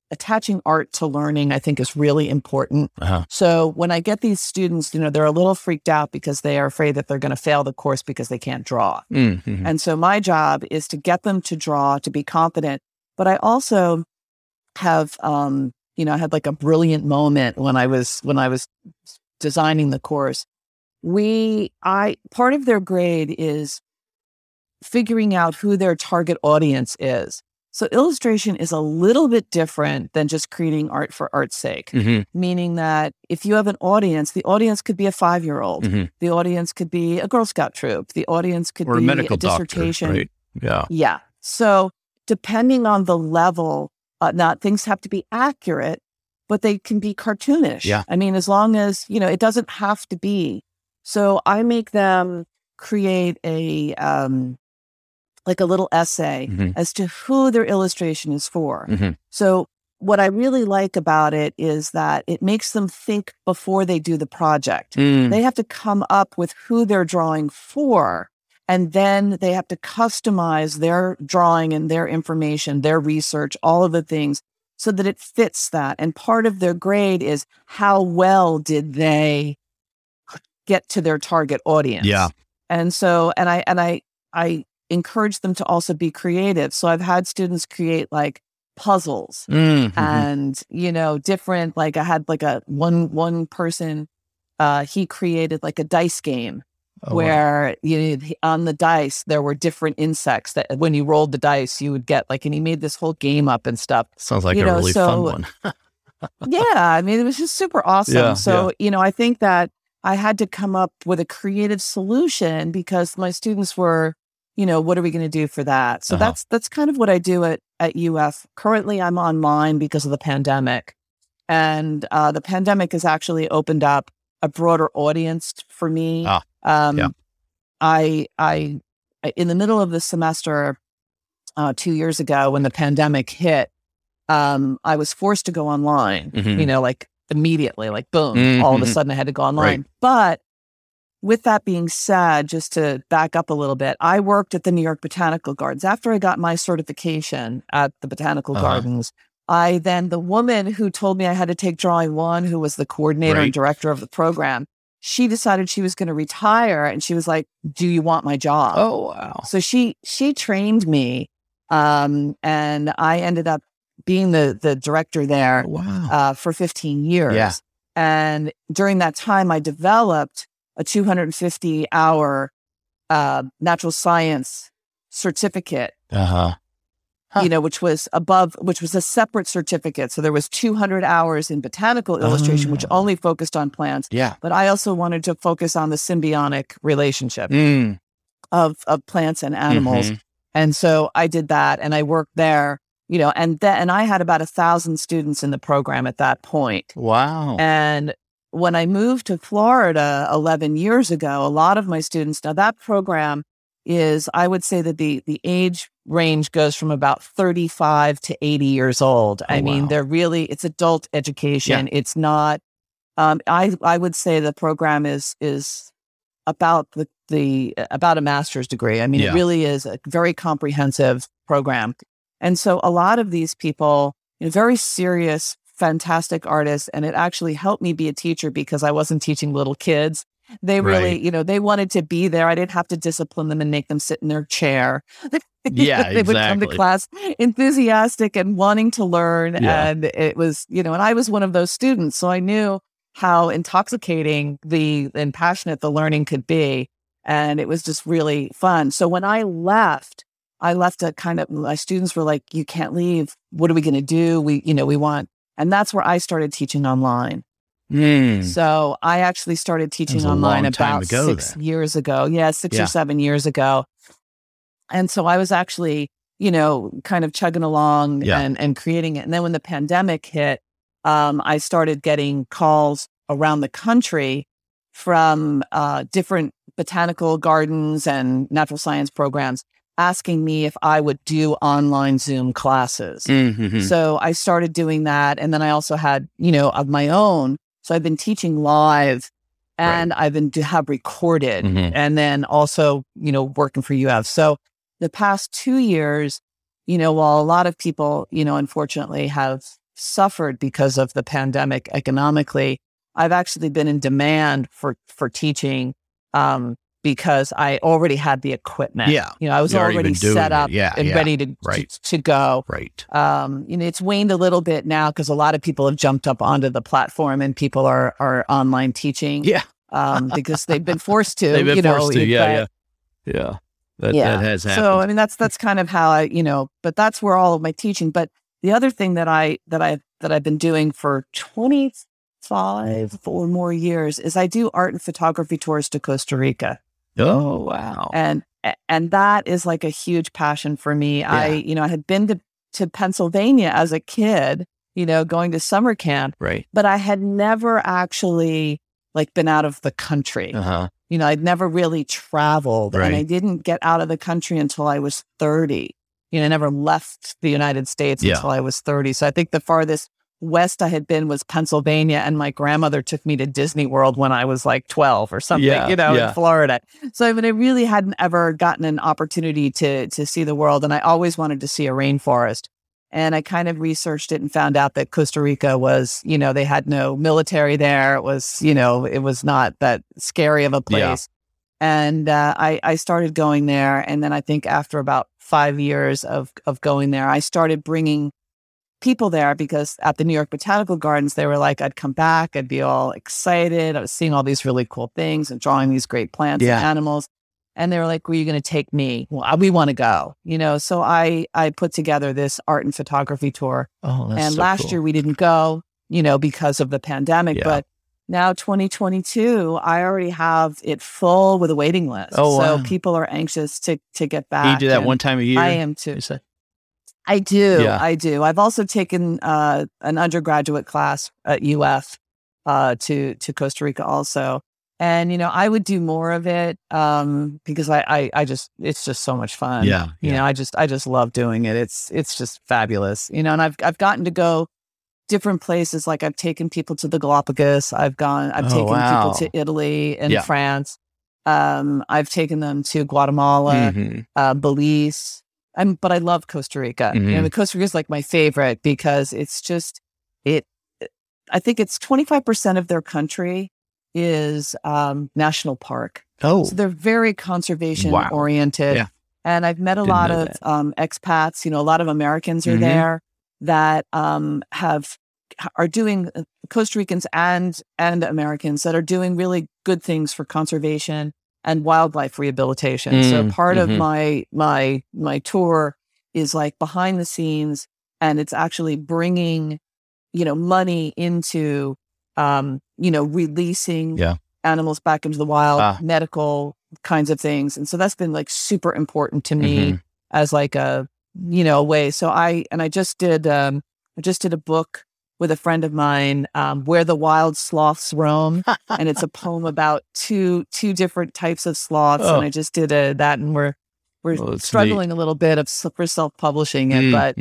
attaching art to learning, I think is really important. So when I get these students, you know, they're a little freaked out because they are afraid that they're going to fail the course because they can't draw. And so my job is to get them to draw, to be confident. But I also have, you know, I had like a brilliant moment when I was designing the course. Part of their grade is figuring out who their target audience is. So illustration is a little bit different than just creating art for art's sake, meaning that if you have an audience, the audience could be a 5-year-old. The audience could be a Girl Scout troop. The audience could be a medical dissertation. Doctor, right? Yeah. So depending on the level not things have to be accurate, but they can be cartoonish. Yeah. I mean, as long as, you know, it doesn't have to be. So I make them create a, like a little essay mm-hmm. as to who their illustration is for. Mm-hmm. So what I really like about it is that it makes them think before they do the project. Mm. They have to come up with who they're drawing for, and then they have to customize their drawing and their information, their research, all of the things, so that it fits that. And part of their grade is how well did they get to their target audience. Yeah. And so, and I encourage them to also be creative. So I've had students create like puzzles mm-hmm. and, you know, different, like I had like a one person, he created like a dice game where you know, on the dice, there were different insects that when you rolled the dice, you would get like, and he made this whole game up and stuff. Sounds like a really fun one. Yeah. I mean, it was just super awesome. Yeah, so, you know, I think that I had to come up with a creative solution because my students were, you know, what are we going to do for that? So that's kind of what I do at UF. Currently, I'm online because of the pandemic. And the pandemic has actually opened up a broader audience for me. I in the middle of the semester, 2 years ago, when the pandemic hit, I was forced to go online, mm-hmm. you know, like immediately, like boom, mm-hmm. all of a sudden I had to go online. Right. But with that being said, just to back up a little bit, I worked at the New York Botanical Gardens. After I got my certification at the Botanical Gardens, the woman who told me I had to take drawing one, who was the coordinator and director of the program, she decided she was going to retire, and she was like, do you want my job? Oh, wow. So she trained me, and I ended up being the director there for 15 years. Yeah. And during that time, I developed a 250-hour natural science certificate, you know, which was a separate certificate. So there was 200 hours in botanical illustration, which only focused on plants. Yeah. But I also wanted to focus on the symbiotic relationship of plants and animals. Mm-hmm. And so I did that, and I worked there, you know, and I had about 1,000 students in the program at that point. Wow. And when I moved to Florida 11 years ago, a lot of my students, now that program is, I would say that the age range goes from about 35 to 80 years old. I mean, they're really, it's adult education. Yeah. It's not, I would say the program is about about a master's degree. I mean, it really is a very comprehensive program. And so a lot of these people, you know, very serious, fantastic artists, and it actually helped me be a teacher because I wasn't teaching little kids. They really, you know, they wanted to be there. I didn't have to discipline them and make them sit in their chair. Yeah, they would come to class enthusiastic and wanting to learn. Yeah. And it was, you know, and I was one of those students, so I knew how intoxicating and passionate the learning could be. And it was just really fun. So when I left a kind of, my students were like, you can't leave. What are we going to do? And that's where I started teaching online. Mm. So I actually started teaching online about 6 years ago. Yeah, six or 7 years ago. And so I was actually, you know, kind of chugging along and creating it. And then when the pandemic hit, I started getting calls around the country from different botanical gardens and natural science programs asking me if I would do online Zoom classes. Mm-hmm. So I started doing that. And then I also had, you know, of my own. So I've been teaching live and I've been to have recorded and then also, you know, working for UF. So the past 2 years, you know, while a lot of people, you know, unfortunately have suffered because of the pandemic economically, I've actually been in demand for teaching, because I already had the equipment. Yeah. You know, I was already set up and ready to go. Right. You know, it's waned a little bit now because a lot of people have jumped up onto the platform and people are online teaching. Yeah. Because they've been forced to. That has happened. So, I mean, that's kind of how I, you know, but that's where all of my teaching. But the other thing that I've been doing for 25 or more years is I do art and photography tours to Costa Rica. Oh, wow. And that is like a huge passion for me. Yeah. I had been to to Pennsylvania as a kid, you know, going to summer camp. Right. But I had never actually like been out of the country. Uh-huh. You know, I'd never really traveled, right. And I didn't get out of the country until I was 30. You know, I never left the United States until I was 30. So I think the farthest west I had been was Pennsylvania, and my grandmother took me to Disney World when I was like 12 or something, in Florida. So I mean, I really hadn't ever gotten an opportunity to see the world, and I always wanted to see a rainforest. And I kind of researched it and found out that Costa Rica was, you know, they had no military there. It was, you know, it was not that scary of a place. Yeah. And I started going there. And then I think after about 5 years of going there, I started bringing people there, because at the New York Botanical Gardens, they were like, I'd come back, I'd be all excited. I was seeing all these really cool things and drawing these great plants and animals. And they were like, were you going to take me? Well, we want to go, you know? So I put together this art and photography tour. Oh, that's so last cool. year we didn't go, you know, because of the pandemic, but now 2022, I already have it full with a waiting list. Oh, wow. So people are anxious to get back. You do that one time a year? I am too. I do. Yeah. I do. I've also taken an undergraduate class at UF to Costa Rica also. And, you know, I would do more of it because I just, it's just so much fun. Yeah. You know, I just love doing it. It's just fabulous, you know, and I've gotten to go different places. Like I've taken people to the Galapagos. I've taken wow. people to Italy and France. I've taken them to Guatemala, Belize. But I love Costa Rica. Mm-hmm. You know, Costa Rica is like my favorite because it's just, I think it's 25% of their country is national park. Oh. So they're very conservation oriented. Yeah. And I've met a lot of expats, you know, a lot of Americans are there that are doing Costa Ricans and Americans that are doing really good things for conservation and wildlife rehabilitation. So part of my tour is like behind the scenes, and it's actually bringing, you know, money into you know, releasing animals back into the wild, medical kinds of things. And so that's been like super important to me as like a, you know, way. So I just did a book with a friend of mine, Where the Wild Sloths Roam. And it's a poem about two different types of sloths. Oh. And I just did that, and we're struggling a little bit for self-publishing it, but,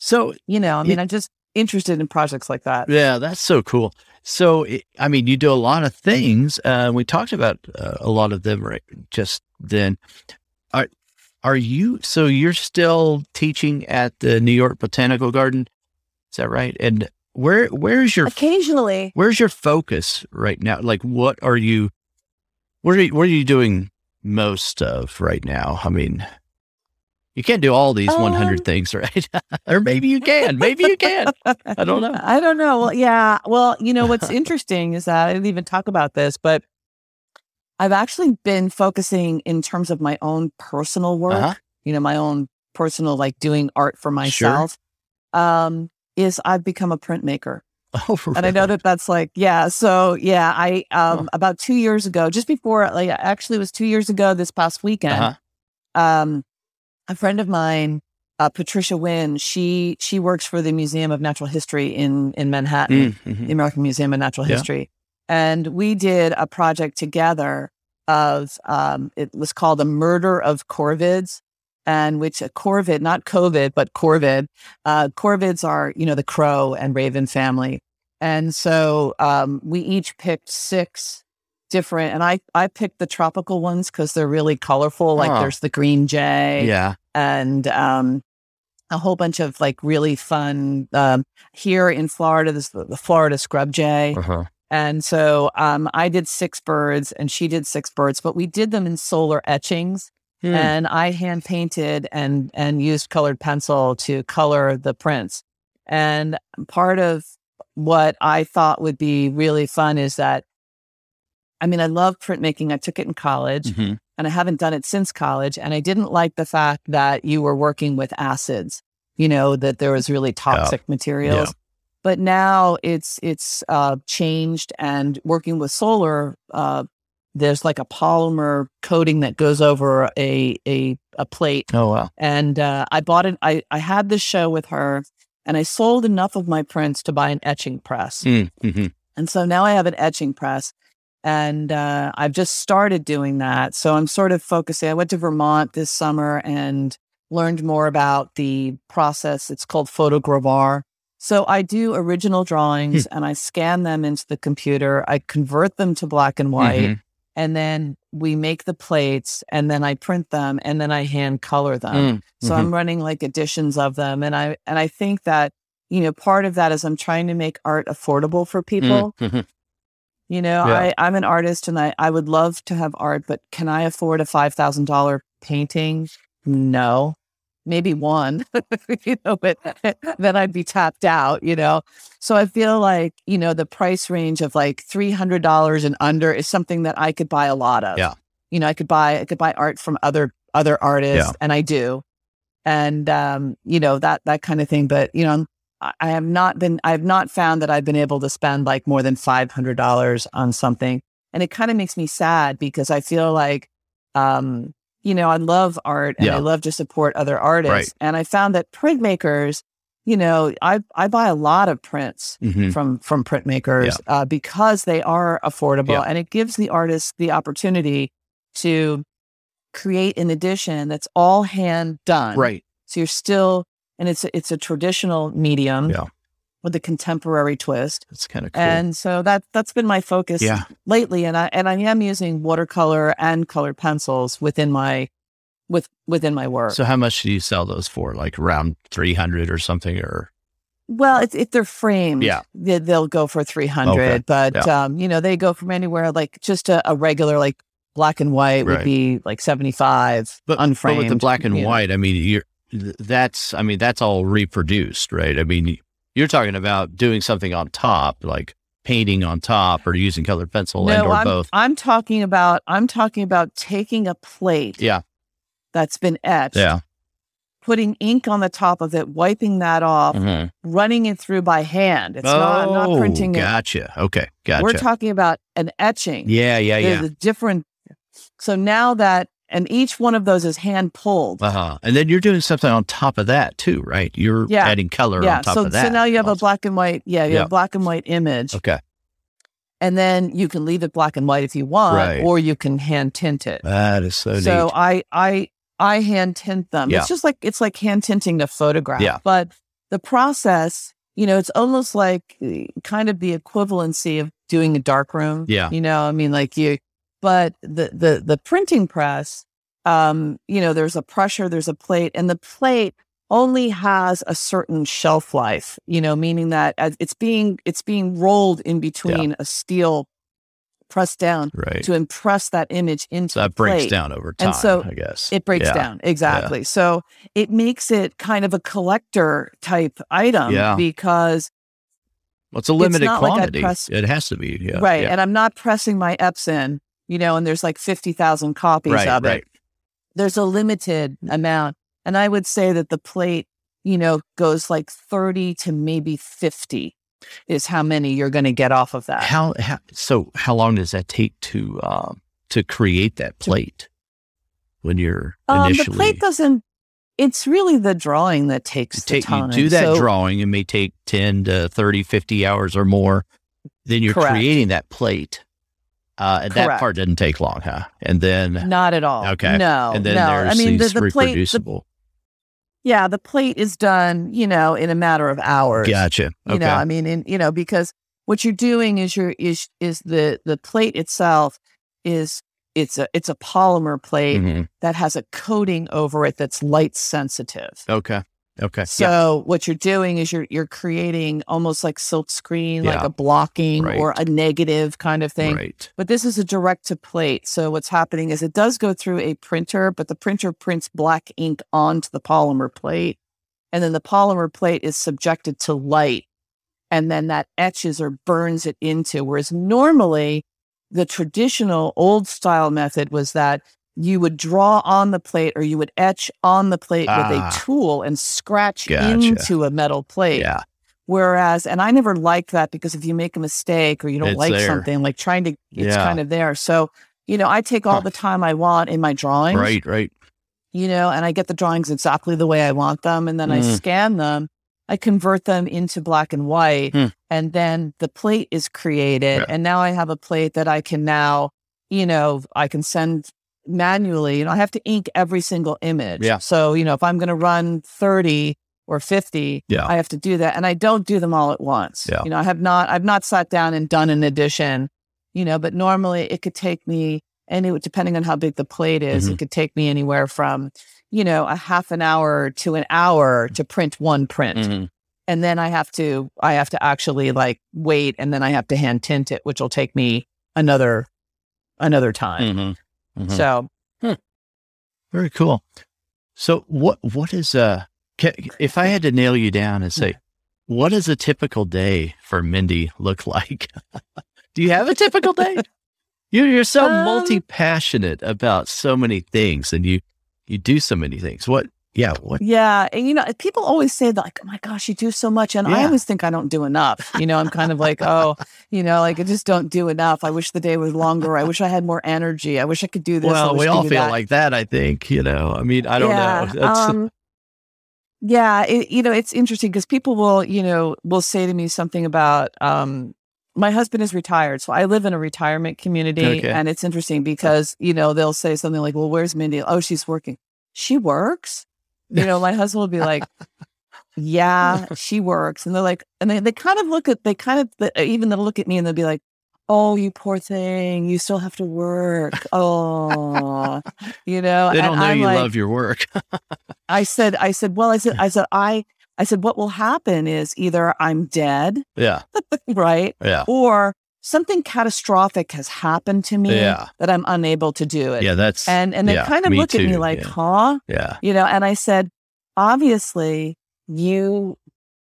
so, you know, I mean, I'm just interested in projects like that. Yeah, that's so cool. So, I mean, you do a lot of things. We talked about a lot of them right just then. Are you, so you're still teaching at the New York Botanical Garden? Is that right? And where's your focus right now? Like, what are you doing most of right now? I mean, you can't do all these 100 things, right? Or maybe you can. I don't know. Well, yeah. Well, you know, what's interesting is that I didn't even talk about this, but I've actually been focusing in terms of my own personal work, you know, my own personal, like doing art for myself, is I've become a printmaker. Oh, right. And I know that's like, So, I about 2 years ago, just before, like actually it was 2 years ago this past weekend, a friend of mine, Patricia Wynn, she works for the Museum of Natural History in Manhattan, the American Museum of Natural History. And we did a project together of, it was called A Murder of Corvids, and which a corvid, not COVID, but corvid. Corvids are, you know, the crow and raven family. And so we each picked six different, and I picked the tropical ones because they're really colorful. Like there's the green jay and a whole bunch of like really fun here in Florida, this the Florida scrub jay. And so I did six birds and she did six birds, but we did them in solar etchings. And I hand painted and used colored pencil to color the prints. And part of what I thought would be really fun is that, I mean, I love printmaking. I took it in college and I haven't done it since college. And I didn't like the fact that you were working with acids, you know, that there was really toxic materials. Yeah. But now it's changed, and working with solar there's like a polymer coating that goes over a plate. Oh, wow. And I bought it. I had this show with her and I sold enough of my prints to buy an etching press. Mm-hmm. And so now I have an etching press. And I've just started doing that. So I'm sort of focusing. I went to Vermont this summer and learned more about the process. It's called photogravure. So I do original drawings and I scan them into the computer. I convert them to black and white. Mm-hmm. And then we make the plates and then I print them and then I hand color them. Mm-hmm. So I'm running like editions of them. And I think that, you know, part of that is I'm trying to make art affordable for people. Mm-hmm. You know, yeah. I'm an artist and I would love to have art, but can I afford a $5,000 painting? No, maybe one, you know, but then I'd be tapped out, you know? So I feel like, you know, the price range of like $300 and under is something that I could buy a lot of. Yeah. You know, I could buy art from other artists, yeah. And I do. And, you know, that kind of thing. But, you know, I have not found that I've been able to spend like more than $500 on something. And it kind of makes me sad because I feel like, you know, I love art and yeah. I love to support other artists. Right. And I found that printmakers, you know, I buy a lot of prints mm-hmm. from printmakers yeah. Because they are affordable yeah. and it gives the artist the opportunity to create an edition that's all hand done. Right. So you're still, and it's a traditional medium yeah. with a contemporary twist. That's kind of cool. And so that's been my focus yeah. lately. And I am using watercolor and colored pencils within my work. So how much do you sell those for? Like around $300 or something, or? Well, if they're framed, yeah. they'll go for $300. Okay. But yeah. You know, they go from anywhere. Like just a regular like black and white right. would be like $75. But unframed. But with the black and white, know. I mean, that's all reproduced, right? I mean, you're talking about doing something on top, like painting on top or using colored pencil or both. I'm talking about taking a plate yeah. that's been etched, yeah. putting ink on the top of it, wiping that off, mm-hmm. running it through by hand. It's not, I'm not printing gotcha. It. Gotcha. Okay. Gotcha. We're talking about an etching. Yeah. Yeah. There's yeah. a different. So now that, and each one of those is hand pulled. Uh-huh. And then you're doing something on top of that too, right? You're yeah. adding color yeah. on top of that. So now you have a black and white. Yeah. You have a black and white image. Okay. And then you can leave it black and white if you want, right. or you can hand tint it. That is so neat. So I hand tint them. Yeah. It's like hand tinting the photograph, yeah. but the process, you know, it's almost like kind of the equivalency of doing a darkroom. Yeah. You know, I mean, like but the printing press, you know, there's a pressure, there's a plate, and the plate only has a certain shelf life, you know, meaning that it's being rolled in between yeah. a steel pressed down right. to impress that image into so that the plate. Breaks down over time, and so I guess. It breaks yeah. down, exactly. Yeah. So it makes it kind of a collector type item yeah. because... Well, it's a limited quantity. Like it has to be, yeah. Right, yeah. and I'm not pressing my Epson. You know, and there's like 50,000 copies right, of right. it. There's a limited amount. And I would say that the plate, you know, goes like 30 to maybe 50 is how many you're going to get off of that. So how long does that take to create that plate when you're initially? The plate doesn't, it's really the drawing that takes the time. You do that drawing, it may take 10 to 30, 50 hours or more. Then you're correct. Creating that plate. And correct. That part didn't take long, huh? And then not at all. Okay. No. And then no. there's I mean, these the reproducible. The plate is done, you know, in a matter of hours. Gotcha. Okay. You know, I mean, you know, because what you're doing is the plate itself is it's a polymer plate mm-hmm. that has a coating over it that's light sensitive. Okay. Okay. So what you're doing is you're creating almost like silk screen, like a blocking right. or a negative kind of thing. Right. But this is a direct to plate. So what's happening is it does go through a printer, but the printer prints black ink onto the polymer plate. And then the polymer plate is subjected to light. And then that etches or burns it into. Whereas normally the traditional old style method was that you would draw on the plate or you would etch on the plate with a tool and scratch into a metal plate. Yeah. Whereas, and I never liked that because if you make a mistake or you don't it's like there. Something, like trying to, it's kind of there. So You know, I take all the time I want in my drawings. Right, right. You know, and I get the drawings exactly the way I want them. And then I scan them. I convert them into black and white. And then the plate is created. Yeah. And now I have a plate that I can now, you know, I can send manually. You know, I have to ink every single image. Yeah. So, you know, if I'm going to run 30 or 50, I have to do that. And I don't do them all at once. Yeah. You know, I've not sat down and done an edition, you know, but normally it could take me, and it would, depending on how big the plate is, it could take me anywhere from, you know, a half an hour to an hour to print one print. And then I have to actually like wait, and then I have to hand tint it, which will take me another time. So very cool. So what is if I had to nail you down and say, what does a typical day for Mindy look like? Do you have a typical day? You're so multi-passionate about so many things, and you do so many things. Yeah. And, you know, people always say that, like, oh my gosh, you do so much. And I always think I don't do enough. You know, I'm kind of like, oh, you know, like I just don't do enough. I wish the day was longer. I wish I had more energy. I wish I could do this. Well, we all feel that. Like that, I think, you know, I mean, I don't know. That's, yeah. It, you know, it's interesting because people will say to me something about, my husband is retired, so I live in a retirement community, and it's interesting because, you know, they'll say something like, well, where's Mindy? Oh, she's working. She works? You know, my husband will be like, yeah, she works. And they're like, and they kind of look at, even they'll look at me and they'll be like, oh, you poor thing, you still have to work. Oh, you know. They don't and know I'm you like, love your work. I said, what will happen is either I'm dead, right, or something catastrophic has happened to me that I'm unable to do it. Yeah, that's and they kind of looked at me like, huh? Yeah, you know. And I said, obviously, you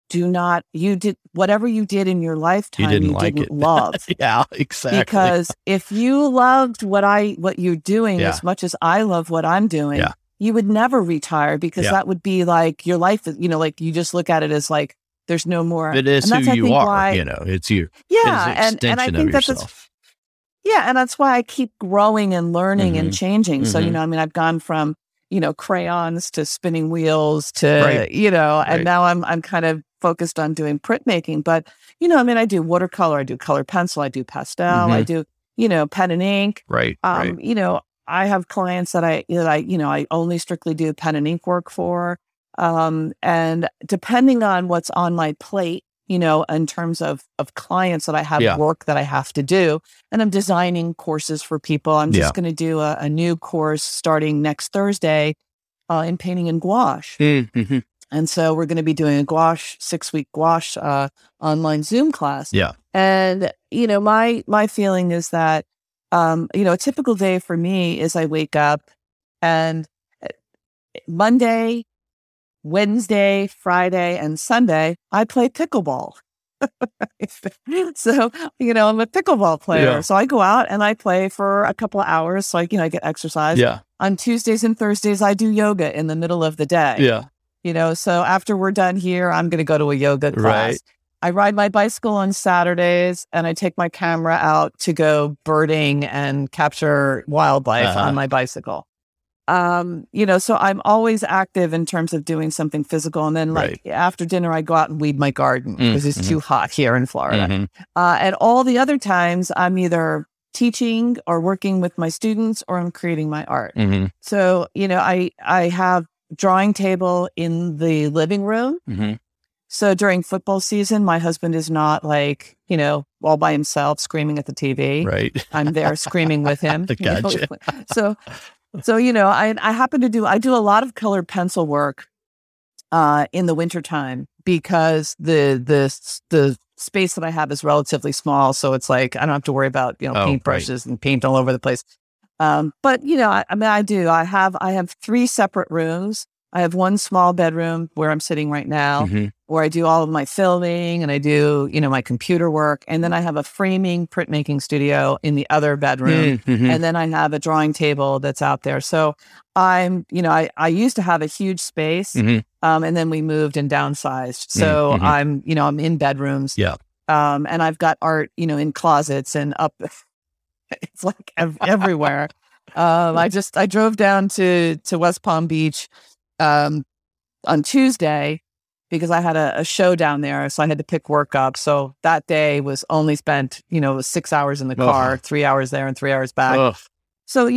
did whatever you did in your lifetime. You didn't love. Yeah, exactly. Because if you loved what you're doing as much as I love what I'm doing. Yeah. You would never retire because that would be like your life, you know, like you just look at it as like, there's no more. It is who you are, you know, it's you. Yeah. It is an extension I think of yourself. And that's why I keep growing and learning and changing. So, you know, I mean, I've gone from, you know, crayons to spinning wheels to, you know, and now I'm kind of focused on doing printmaking, but you know, I mean, I do watercolor, I do color pencil, I do pastel, I do, you know, pen and ink. You know, I have clients that I, you know, I only strictly do pen and ink work for. And depending on what's on my plate, you know, in terms of clients that I have work that I have to do, and I'm designing courses for people. I'm just going to do a new course starting next Thursday in painting and gouache. And so we're going to be doing a gouache, 6-week gouache online Zoom class. Yeah. And, you know, my feeling is that, you know, a typical day for me is I wake up and Monday, Wednesday, Friday, and Sunday, I play pickleball. So, you know, I'm a pickleball player. Yeah. So I go out and I play for a couple of hours. So I, you know, I get exercise. Yeah. On Tuesdays and Thursdays, I do yoga in the middle of the day. Yeah. You know, so after we're done here, I'm going to go to a yoga class. Right. I ride my bicycle on Saturdays and I take my camera out to go birding and capture wildlife on my bicycle. You know, so I'm always active in terms of doing something physical. And then like after dinner, I go out and weed my garden because it's too hot here in Florida. And all the other times I'm either teaching or working with my students or I'm creating my art. So, you know, I have a drawing table in the living room. So during football season, my husband is not like, you know, all by himself screaming at the TV. Right. I'm there screaming with him. Gotcha. You know? So, you know, I happen to do a lot of colored pencil work in the wintertime because the space that I have is relatively small. So it's like, I don't have to worry about, you know, paintbrushes and paint all over the place. But, you know, I mean, I do. I have 3 separate rooms. I have one small bedroom where I'm sitting right now, where I do all of my filming and I do, you know, my computer work. And then I have a framing printmaking studio in the other bedroom. And then I have a drawing table that's out there. So I'm, you know, I used to have a huge space and then we moved and downsized. So I'm, you know, I'm in bedrooms and I've got art, you know, in closets and up It's like everywhere. I drove down to West Palm Beach on Tuesday because I had a show down there, so I had to pick work up. So that day was only spent, 6 hours in the car, 3 hours there and 3 hours back. Ugh. So,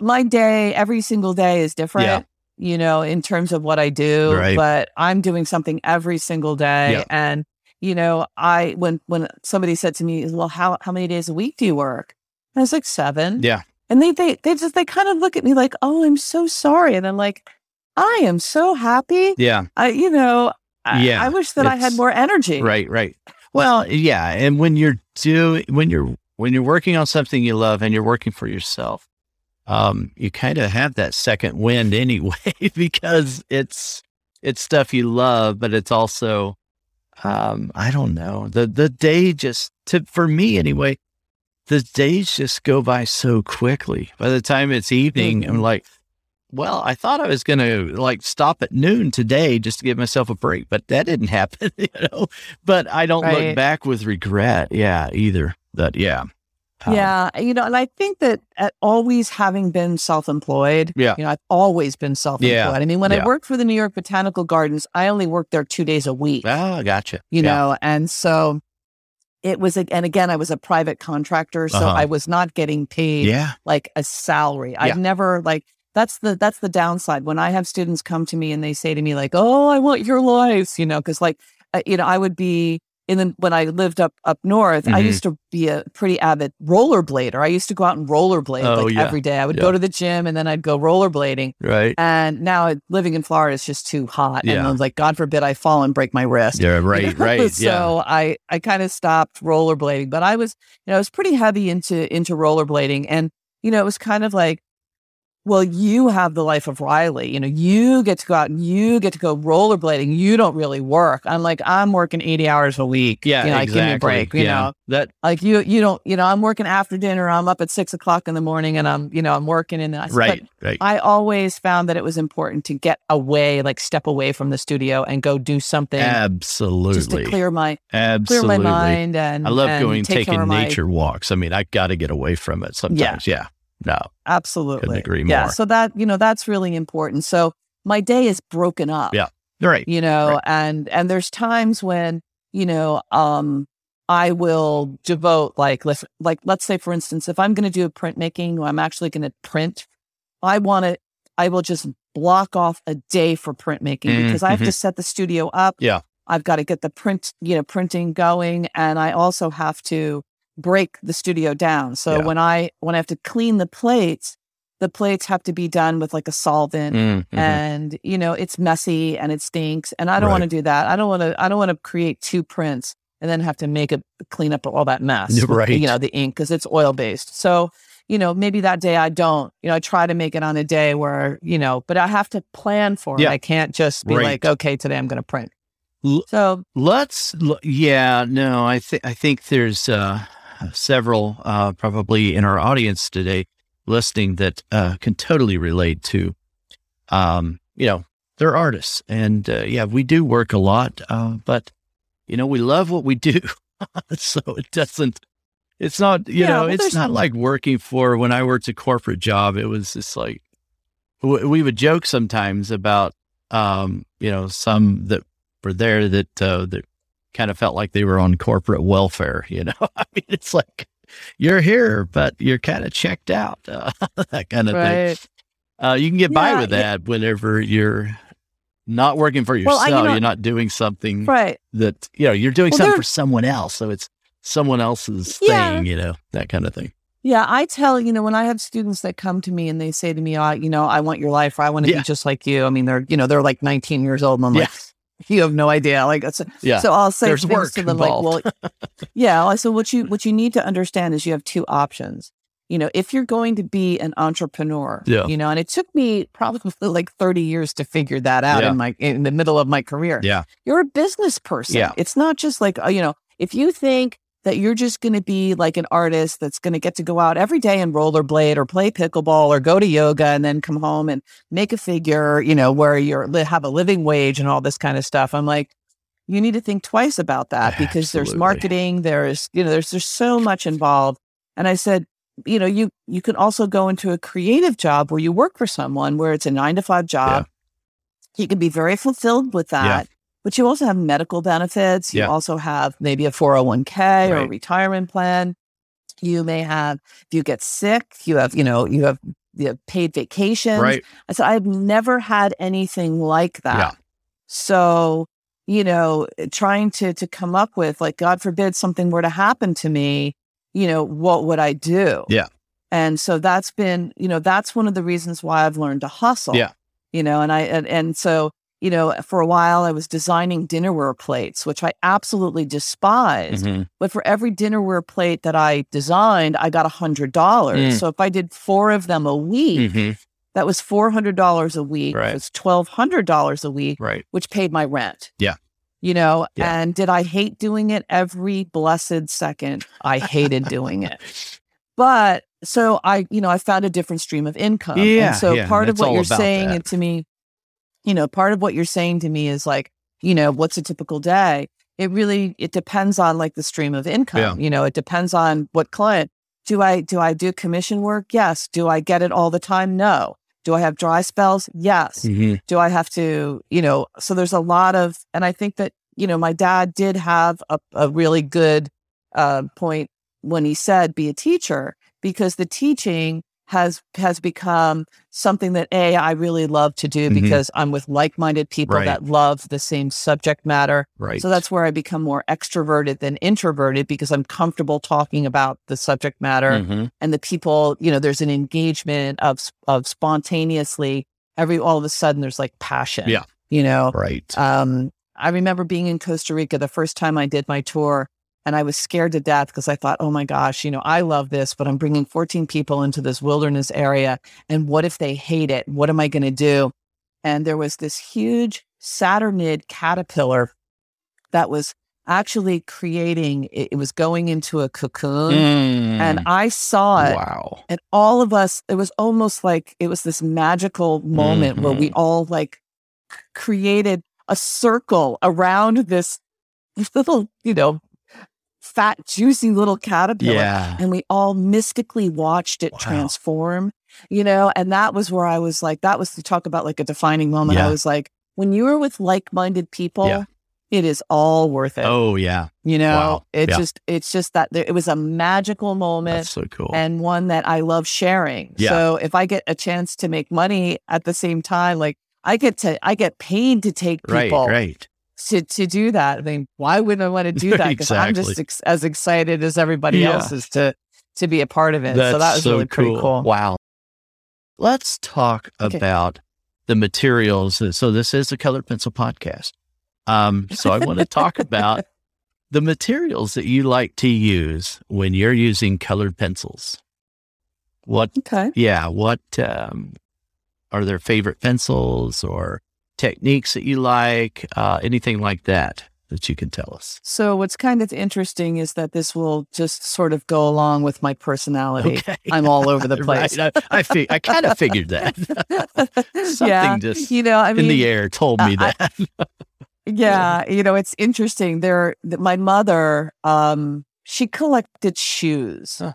my day, every single day is different, in terms of what I do, right. But I'm doing something every single day. Yeah. And, when somebody said to me, well, how many days a week do you work? And I was like, 7. Yeah. And they kind of look at me like, oh, I'm so sorry. And I'm like, I am so happy. Yeah. I wish that I had more energy. Right. Right. Well, yeah. And when you're working on something you love and you're working for yourself, you kind of have that second wind anyway, because it's stuff you love, but it's also, I don't know, the day for me anyway, the days just go by so quickly. By the time it's evening, I'm like, well, I thought I was going to stop at noon today just to give myself a break, but that didn't happen, but I don't look back with regret. Yeah, either that. Yeah. Yeah. And I think that always having been self-employed, I've always been self-employed. Yeah. I mean, when I worked for the New York Botanical Gardens, I only worked there 2 days a week. Oh, gotcha. And so it was, and again, I was a private contractor, so I was not getting paid like a salary. I've never that's the downside. When I have students come to me and they say to me like, oh, I want your life, because I would be in when I lived up north, I used to be a pretty avid rollerblader. I used to go out and rollerblade every day. I would go to the gym and then I'd go rollerblading. Right. And now living in Florida is just too hot. Yeah. And I was like, God forbid I fall and break my wrist. Yeah, right, right. So I kind of stopped rollerblading, but I was, I was pretty heavy into rollerblading. And, it was kind of like, well, you have the life of Riley, you get to go out and you get to go rollerblading. You don't really work. I'm like, I'm working 80 hours a week. Yeah, exactly. Give me a break, you know, that like you don't, I'm working after dinner. I'm up at 6:00 in the morning and I'm working in the, right. I always found that it was important to get away, step away from the studio and go do something. Absolutely. Just to clear my mind. And I love taking nature walks. I mean, I got to get away from it sometimes. Yeah. No, absolutely. Couldn't agree more. Yeah. So that, that's really important. So my day is broken up. Yeah. Right. Right. And there's times when, I will devote let's say, for instance, if I'm going to do a printmaking, I'm actually going to print. I will just block off a day for printmaking because I have to set the studio up. Yeah. I've got to get the printing going. And I also have to break the studio down. So when I have to clean the plates have to be done with a solvent and it's messy and it stinks. And I don't want to do that. I don't want to create 2 prints and then have to clean up all that mess, right. The ink, cause it's oil based. So, maybe that day I don't, I try to make it on a day where, but I have to plan for it. I can't just be okay, today I'm going to print. So let's, I think there's, several probably in our audience today listening that can totally relate to, they're artists and we do work a lot, but we love what we do. So it's not like working for, when I worked a corporate job, it was just like, we would joke sometimes about, some that were there that kind of felt like they were on corporate welfare, I mean, it's like, you're here, but you're kind of checked out, that kind of thing. You can get by with that whenever you're not working for yourself, you're not doing something that, you're doing something for someone else. So it's someone else's thing, that kind of thing. Yeah. I tell, when I have students that come to me and they say to me, I want your life, or I want to be just like you. I mean, they're like 19 years old and I'm like, you have no idea. So I'll say there's things to them involved. So what you need to understand is you have 2 options. If you're going to be an entrepreneur, and it took me probably 30 years to figure that out in the middle of my career. Yeah. You're a business person. Yeah. It's not just if you think that you're just going to be like an artist that's going to get to go out every day and rollerblade or play pickleball or go to yoga and then come home and make a figure, where you have a living wage and all this kind of stuff. I'm like, you need to think twice about that because there's marketing, there's so much involved. And I said, you know, you can also go into a creative job where you work for someone, where it's a 9-to-5 job. Yeah. You can be very fulfilled with that. Yeah. But you also have medical benefits. You also have maybe a 401k or a retirement plan. You may have, if you get sick, you have paid vacations. Right. I said, I've never had anything like that. Yeah. So, you know, trying to come up with, like, God forbid something were to happen to me, you know, what would I do? Yeah. And so that's been, you know, that's one of the reasons why I've learned to hustle. Yeah. You know, and so, you know, for a while I was designing dinnerware plates, which I absolutely despised. Mm-hmm. But for every dinnerware plate that I designed, I got $100. Mm. So if I did 4 of them a week, mm-hmm. that was $400 a week. Right. It was $1,200 a week, right. which paid my rent. Yeah. You know, yeah. and did I hate doing it? Every blessed second, I hated doing it. But so I, you know, I found a different stream of income. Yeah, and so part of what you're saying that. To me, you know, part of what you're saying to me is like, you know, what's a typical day? It depends on like the stream of income. Yeah. You know, it depends on what client. Do I do commission work? Yes. Do I get it all the time? No. Do I have dry spells? Yes. Mm-hmm. Do I have to, you know, so there's a lot of, and I think that, you know, my dad did have a really good point when he said, be a teacher, because the teaching has become something that I really love to do because mm-hmm. I'm with like-minded people right. that love the same subject matter. Right. So that's where I become more extroverted than introverted, because I'm comfortable talking about the subject matter mm-hmm. and the people, you know, there's an engagement of spontaneously all of a sudden there's like passion, yeah. you know? Right. I remember being in Costa Rica the first time I did my tour. And I was scared to death because I thought, oh my gosh, you know, I love this, but I'm bringing 14 people into this wilderness area. And what if they hate it? What am I going to do? And there was this huge Saturnid caterpillar that was actually creating, it was going into a cocoon. Mm. And I saw it. Wow. And all of us, it was almost like it was this magical moment mm-hmm. where we all like created a circle around this little, you know, fat, juicy little caterpillar. Yeah. And we all mystically watched it wow. transform, you know, and that was where I was like, that was to talk about like a defining moment. Yeah. I was like, when you are with like-minded people, yeah. it is all worth it. Oh yeah. You know, wow. it's just that it was a magical moment. That's so cool. And one that I love sharing. Yeah. So if I get a chance to make money at the same time, like I get paid to take people. Right. To do that. I mean, why wouldn't I want to do that? Because exactly. I'm just as excited as everybody yeah. else is to be a part of it. That's so that was so really cool. Pretty cool. Wow. Let's talk about the materials. So this is the Colored Pencil Podcast. So I want to talk about the materials that you like to use when you're using colored pencils. What are their favorite pencils or techniques that you like, anything like that you can tell us? So what's kind of interesting is that this will just sort of go along with my personality. Okay. I'm all over the place. Right. I kind of figured that. Something just in the air told me that. Yeah. You know, it's interesting. My mother, she collected shoes. Huh.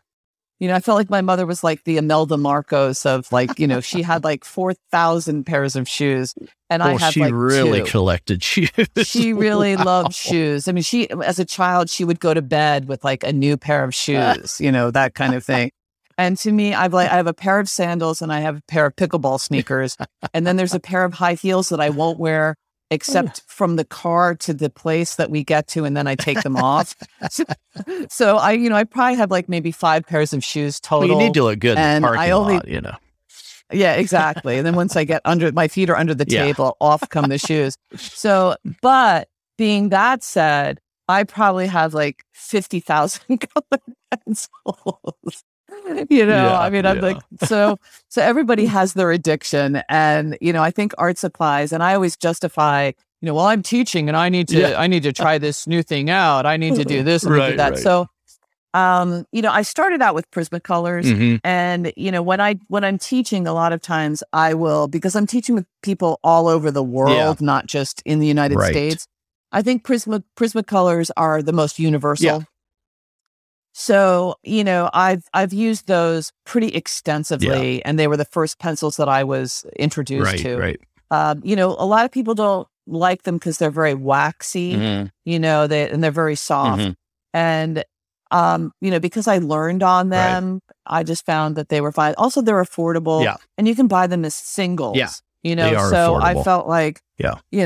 You know, I felt like my mother was like the Imelda Marcos of like, you know, she had like 4,000 pairs of shoes, and I had like 2. She really collected shoes. She really loved shoes. I mean, she, as a child, she would go to bed with like a new pair of shoes, you know, that kind of thing. And to me, I have a pair of sandals and I have a pair of pickleball sneakers. And then there's a pair of high heels that I won't wear except from the car to the place that we get to, and then I take them off. So I, you know, I probably have like maybe 5 pairs of shoes total. Well, you need to look good in the parking lot, you know. Yeah, exactly. And then once I get my feet are under the table, off come the shoes. So, but being that said, I probably have like 50,000 colored pencils. You know, I'm like, so everybody has their addiction. And, you know, I think art supplies, and I always justify, you know, well, I'm teaching and I need to try this new thing out. I need to do this and do that. Right. So, you know, I started out with Prismacolors mm-hmm. and, you know, when I'm teaching, a lot of times I will, because I'm teaching with people all over the world, not just in the United States. I think Prismacolors are the most universal. Yeah. So, you know, I've used those pretty extensively, and they were the first pencils that I was introduced to. Right. You know, a lot of people don't like them because they're very waxy, you know, and they're very soft. And, you know, because I learned on them, I just found that they were fine. Also, they're affordable, and you can buy them as singles. You know, so affordable. I felt like, you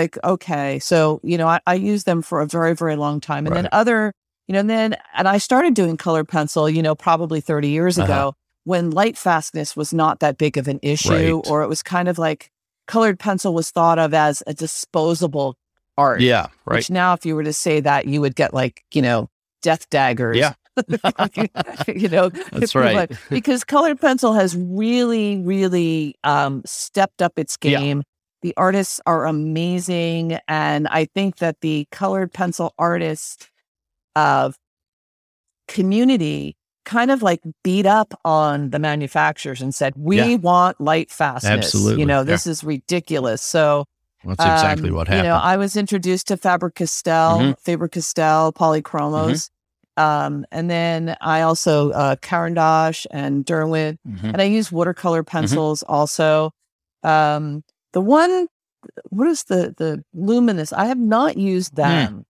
know, okay, so, you know, I used them for a very, very long time. And then other, you know, and I started doing colored pencil, you know, probably 30 years ago when light fastness was not that big of an issue, or it was kind of like colored pencil was thought of as a disposable art. Which now, if you were to say that, you would get like, you know, death daggers. You know, that's right. Like, because colored pencil has really, really stepped up its game. The artists are amazing. And I think that the colored pencil artists of community kind of like beat up on the manufacturers and said, we want light fastness. Absolutely. You know, this is ridiculous. So that's exactly what happened. You know, I was introduced to Faber Castell, Polychromos. And then I also, Caran d'Ache and Derwent, and I use watercolor pencils also. The one, what is the luminous? I have not used them.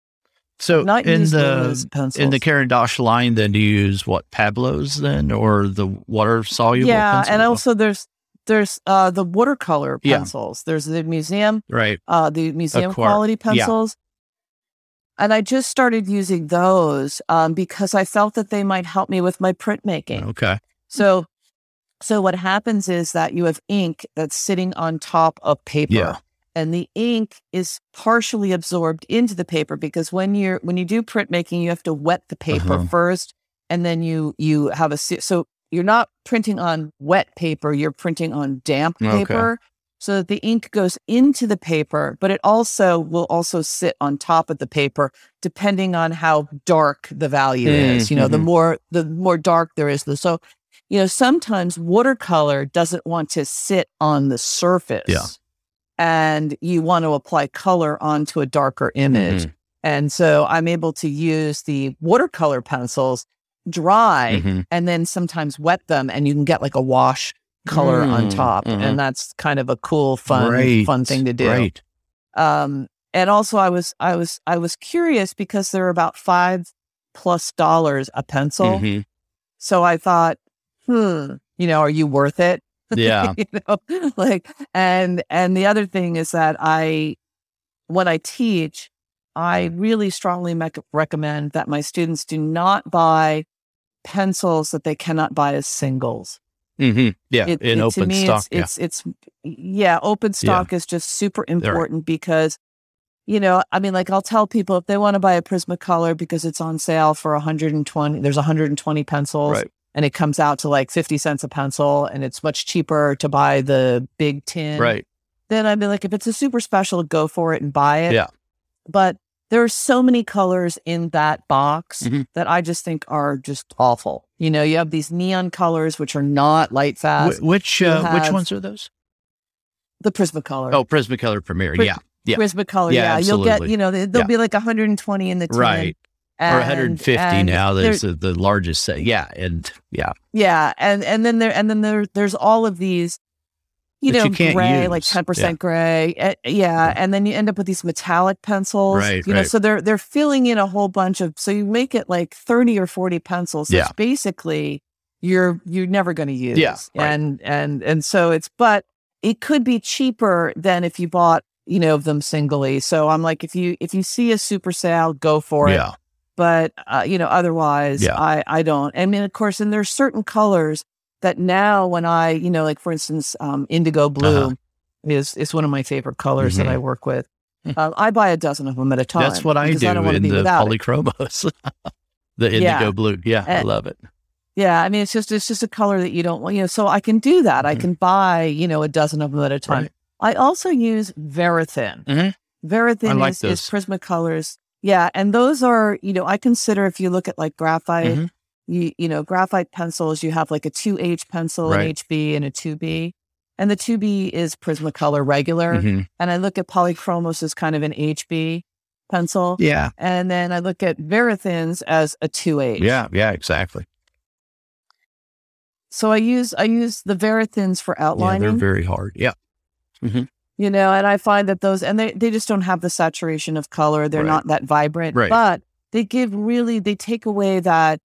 So in the Caran d'Ache line, then do you use what, Pablos then, or the water soluble? And also there's the watercolor pencils. There's the museum, the museum quality pencils. And I just started using those because I felt that they might help me with my printmaking. So what happens is that you have ink that's sitting on top of paper. And the ink is partially absorbed into the paper because when you do printmaking, you have to wet the paper first, and then you have so you're not printing on wet paper, you're printing on damp paper, so that the ink goes into the paper, but it also will sit on top of the paper, depending on how dark the value is. You know, the more dark there is, so you know sometimes watercolor doesn't want to sit on the surface. And you want to apply color onto a darker image. And so I'm able to use the watercolor pencils dry and then sometimes wet them, and you can get like a wash color on top. And that's kind of a cool, fun thing to do. And also I was curious because they're about $5+ a pencil. So I thought, you know, are you worth it? You know, like, and the other thing is that when I teach, I really strongly recommend that my students do not buy pencils that they cannot buy as singles. In open stock. It's open stock is just super important because, you know, I mean, like I'll tell people if they want to buy a Prismacolor because it's on sale for 120, there's 120 pencils. And it comes out to like 50 cents a pencil, and it's much cheaper to buy the big tin. Then I'd be like, if it's a super special, go for it and buy it. But there are so many colors in that box that I just think are just awful. You know, you have these neon colors, which are not light fast. Which ones are those? The Prismacolor. Oh, Prismacolor Premier. Prismacolor. You'll get, you know, there'll be like 120 in the tin. Or 150 now. That's the largest set. And then there's all of these, you know, gray, like 10% gray. And then you end up with these metallic pencils. You know, so they're filling in a whole bunch of. So you make it like 30 or 40 pencils. Which basically you're never going to use. And so it's, but it could be cheaper than if you bought, you know, them singly. So I'm like, if you see a super sale, go for it. But, you know, otherwise, I don't. I mean, of course, and there's certain colors that now when I, you know, like, for instance, indigo blue is one of my favorite colors that I work with. I buy a dozen of them at a time. That's what I do in the Polychromos, the indigo blue. I love it. I mean, it's just a color that you don't want, you know, so I can do that. I can buy, you know, a dozen of them at a time. I also use Verithin. Verithin like is Prismacolor's. And those are, you know, I consider if you look at like graphite, you know, graphite pencils, you have like a 2H pencil, an HB and a 2B. And the 2B is Prismacolor regular. And I look at Polychromos as kind of an HB. pencil. Yeah. And then I look at Verithins as a 2H. Yeah, yeah, exactly. So I use the Verithins for outlining. Yeah, they're very hard. Yeah. Mm-hmm. You know, and I find that those, and they just don't have the saturation of color. They're not that vibrant, but they give really, they take away that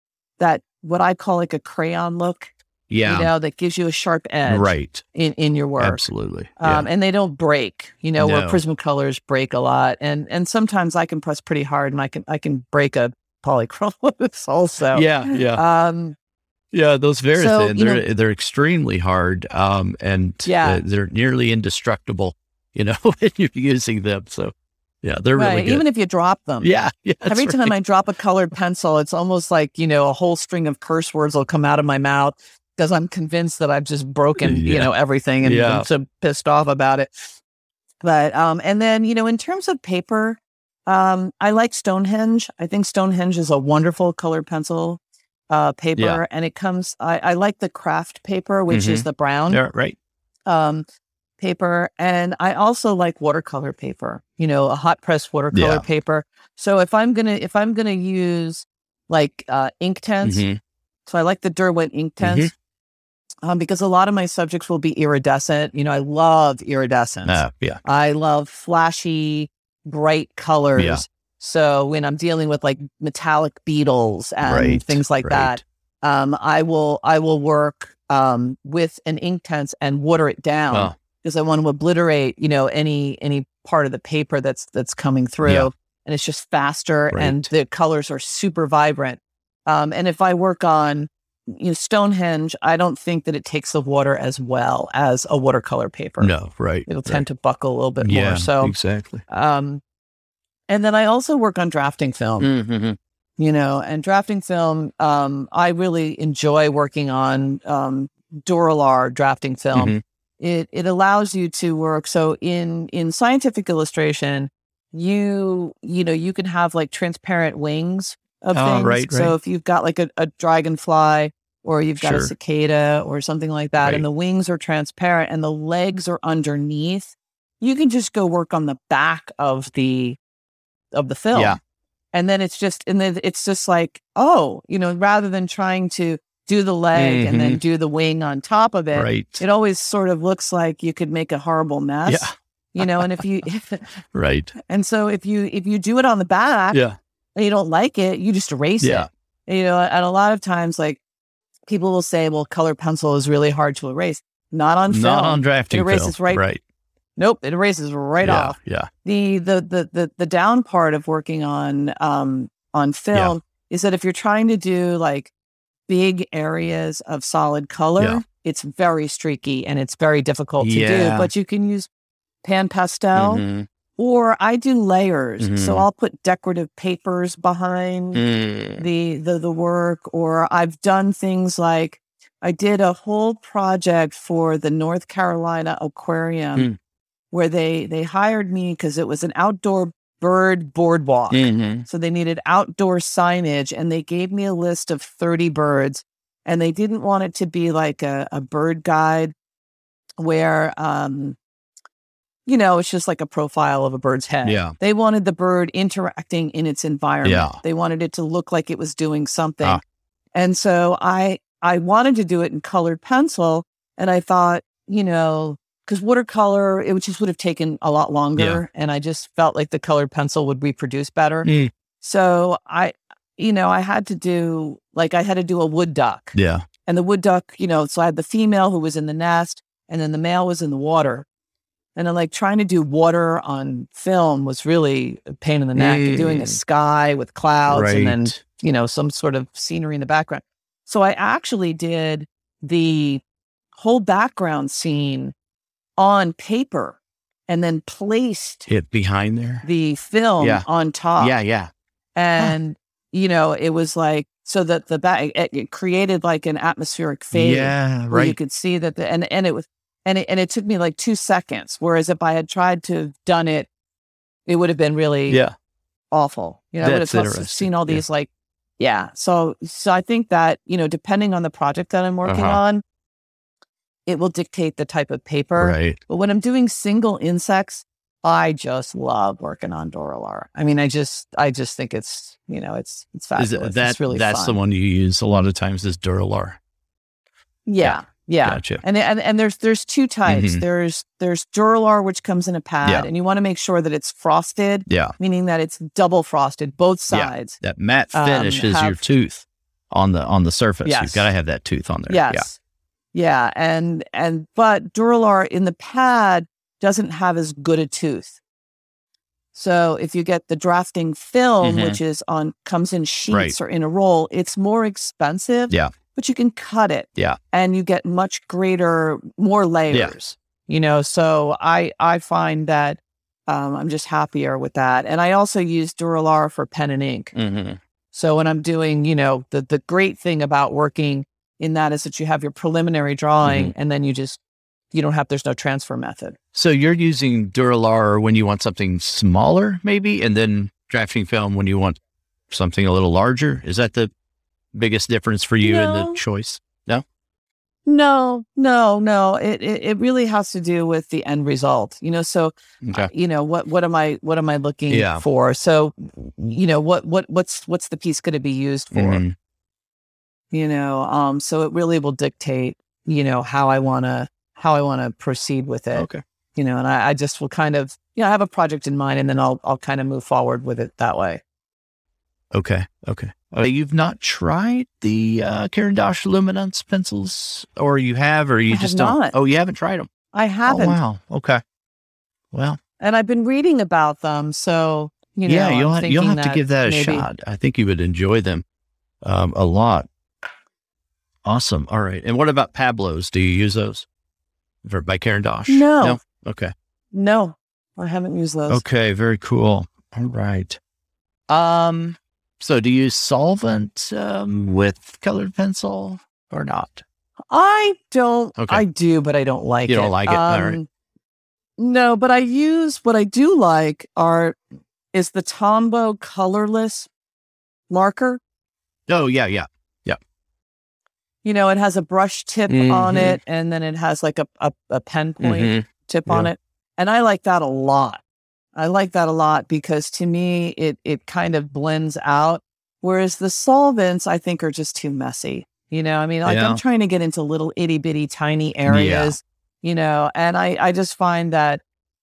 what I call like a crayon look. Yeah. You know, that gives you a sharp edge in your work. Absolutely. Yeah. And they don't break, you know, where Prismacolors break a lot. And sometimes I can press pretty hard and I can break a Polychromos also. Yeah. Yeah. Yeah. Those Verithin, so, they're extremely hard. They're nearly indestructible, you know, when you're using them. So yeah, they're really good. Even if you drop them. Yeah. Every time I drop a colored pencil, it's almost like, you know, a whole string of curse words will come out of my mouth, because I'm convinced that I've just broken, you know, everything, and I'm so pissed off about it. But, and then, you know, in terms of paper, I like Stonehenge. I think Stonehenge is a wonderful colored pencil paper, and it comes, I like the craft paper, which is the brown paper. And I also like watercolor paper, you know, a hot press watercolor paper. So if I'm going to use like Inktense, so I like the Derwent Inktense because a lot of my subjects will be iridescent. You know, I love iridescence. I love flashy, bright colors. Yeah. So when I'm dealing with like metallic beetles and things like that, I will work with an Inktense and water it down, because I want to obliterate, you know, any part of the paper that's coming through, and it's just faster and the colors are super vibrant. And if I work on, you know, Stonehenge, I don't think that it takes the water as well as a watercolor paper. No, it'll tend to buckle a little bit more. So exactly. And then I also work on drafting film. You know, and drafting film, I really enjoy working on Duralar drafting film. It allows you to work. So in scientific illustration, you know you can have like transparent wings of things. So if you've got like a dragonfly, or you've got a cicada or something like that, and the wings are transparent and the legs are underneath, you can just go work on the back of the film. And then it's just like, oh, you know, rather than trying to do the leg and then do the wing on top of it, it always sort of looks like you could make a horrible mess. You know, and and so if you do it on the back, you don't like it, you just erase it. You know, and a lot of times, like, people will say, well, color pencil is really hard to erase. Not on film. Not on drafting film. It erases it erases off. Yeah. The down part of working on film is that if you're trying to do like big areas of solid color, it's very streaky and it's very difficult to do. But you can use pan pastel. Or I do layers, so I'll put decorative papers behind the work. Or I've done things like, I did a whole project for the North Carolina Aquarium where they hired me because it was an outdoor bird boardwalk. So they needed outdoor signage, and they gave me a list of 30 birds, and they didn't want it to be like a bird guide where... you know, it's just like a profile of a bird's head. Yeah. They wanted the bird interacting in its environment. Yeah. They wanted it to look like it was doing something. And so I wanted to do it in colored pencil. And I thought, you know, because watercolor, it just would have taken a lot longer. And I just felt like the colored pencil would reproduce better. So I had to do a wood duck. Yeah. And the wood duck, you know, so I had the female who was in the nest, and then the male was in the water. And then, like, trying to do water on film was really a pain in the neck. And doing a sky with clouds and then, you know, some sort of scenery in the background. So I actually did the whole background scene on paper and then placed it behind there, the film on top. And, you know, it was like, so that the back, it created like an atmospheric fade. Where you could see that and it was. And it took me like 2 seconds, whereas if I had tried to have done it, it would have been really awful. You know, that's, I would have seen all these like, So I think that, you know, depending on the project that I'm working on, it will dictate the type of paper. But when I'm doing single insects, I just love working on Duralar. I mean, I just think it's, you know, it's fabulous. It's really that's fun. The one you use a lot of times is Duralar. Yeah. Yeah. Gotcha. And there's two types. Mm-hmm. There's Duralar, which comes in a pad, and you want to make sure that it's frosted. Yeah. Meaning that it's double frosted, both sides. That matte finish is your tooth on the surface. Yes. You've got to have that tooth on there. Yes. Yeah. But Duralar in the pad doesn't have as good a tooth. So if you get the drafting film, which is comes in sheets or in a roll, it's more expensive. Yeah. But you can cut it. Yeah. And you get much greater, more layers. Yeah. You know, so I find that I'm just happier with that. And I also use Duralar for pen and ink. Mm-hmm. So when I'm doing, you know, the great thing about working in that is that you have your preliminary drawing and then there's no transfer method. So you're using Duralar when you want something smaller maybe, and then drafting film when you want something a little larger. Is that the biggest difference for you in the choice? No. It really has to do with the end result, you know? So, you know, what am I looking for? So, you know, what's the piece going to be used for? Mm-hmm. You know, so it really will dictate, you know, how I want to proceed with it. Okay. You know, and I just will kind of, you know, I have a project in mind and then I'll kind of move forward with it that way. Okay. You've not tried the Caran d'Ache luminance pencils, or you have, or you I just don't? Not. Oh, you haven't tried them? I haven't. Oh, wow. Okay. Well. And I've been reading about them, so, you know. Yeah, you'll have to give that a shot. I think you would enjoy them a lot. Awesome. All right. And what about Pablos? Do you use those by Caran d'Ache? No. Okay. No, I haven't used those. Okay. Very cool. All right. So do you use solvent with colored pencil or not? I don't. Okay. I do, but I don't like it. You don't like it? All right. No, but I use, what I do like is the Tombow colorless marker. Oh, yeah. You know, it has a brush tip on it, and then it has like a pen point tip on it. And I like that a lot. because to me, it kind of blends out. Whereas the solvents, I think, are just too messy. You know, I mean, like I'm trying to get into little itty bitty tiny areas, you know, and I just find that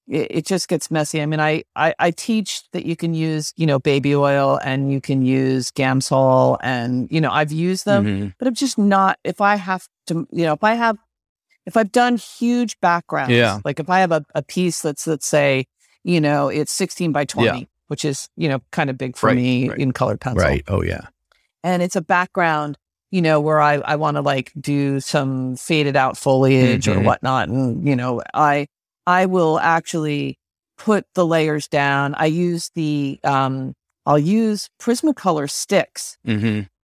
it just gets messy. I mean, I teach that you can use, you know, baby oil and you can use Gamsol and, you know, I've used them, but I'm just not, if I have to, you know, if I've done huge backgrounds, like if I have a piece that's, let's say, you know, it's 16 by 20, which is, you know, kind of big for me in colored pencil. Right. Oh, yeah. And it's a background, you know, where I want to like do some faded out foliage or whatnot. And, you know, I will actually put the layers down. I use I'll use Prismacolor sticks to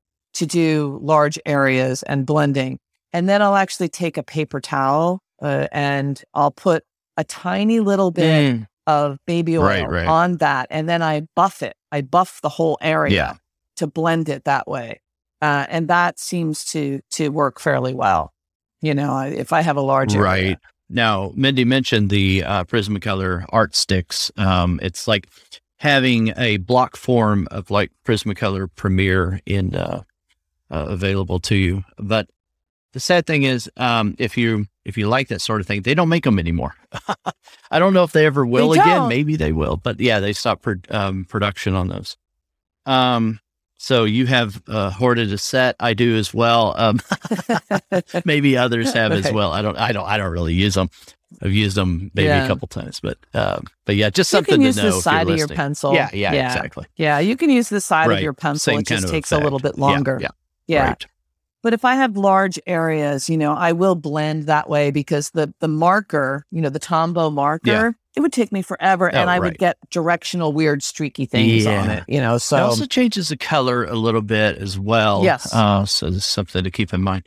do large areas and blending. And then I'll actually take a paper towel and I'll put a tiny little bit of baby oil on that, and then I buff the whole area to blend it that way, and that seems to work fairly well, you know, if I have a large area. Right. Now, Mindy mentioned the Prismacolor art sticks. It's like having a block form of like Prismacolor Premiere in available to you, but the sad thing is, if you like that sort of thing, they don't make them anymore. I don't know if they ever will again. Maybe they will, but yeah, they stopped production on those. So you have hoarded a set. I do as well. Maybe others have as well. I don't really use them. I've used them maybe a couple times, but yeah, just something to know. You can use the side of your pencil. Yeah, exactly. Yeah, you can use the side of your pencil. It just takes a little bit longer. Yeah. Right. But if I have large areas, you know, I will blend that way because the marker, you know, the Tombow marker, it would take me forever and I would get directional, weird, streaky things on it, you know, so. It also changes the color a little bit as well. Yes. So there's something to keep in mind.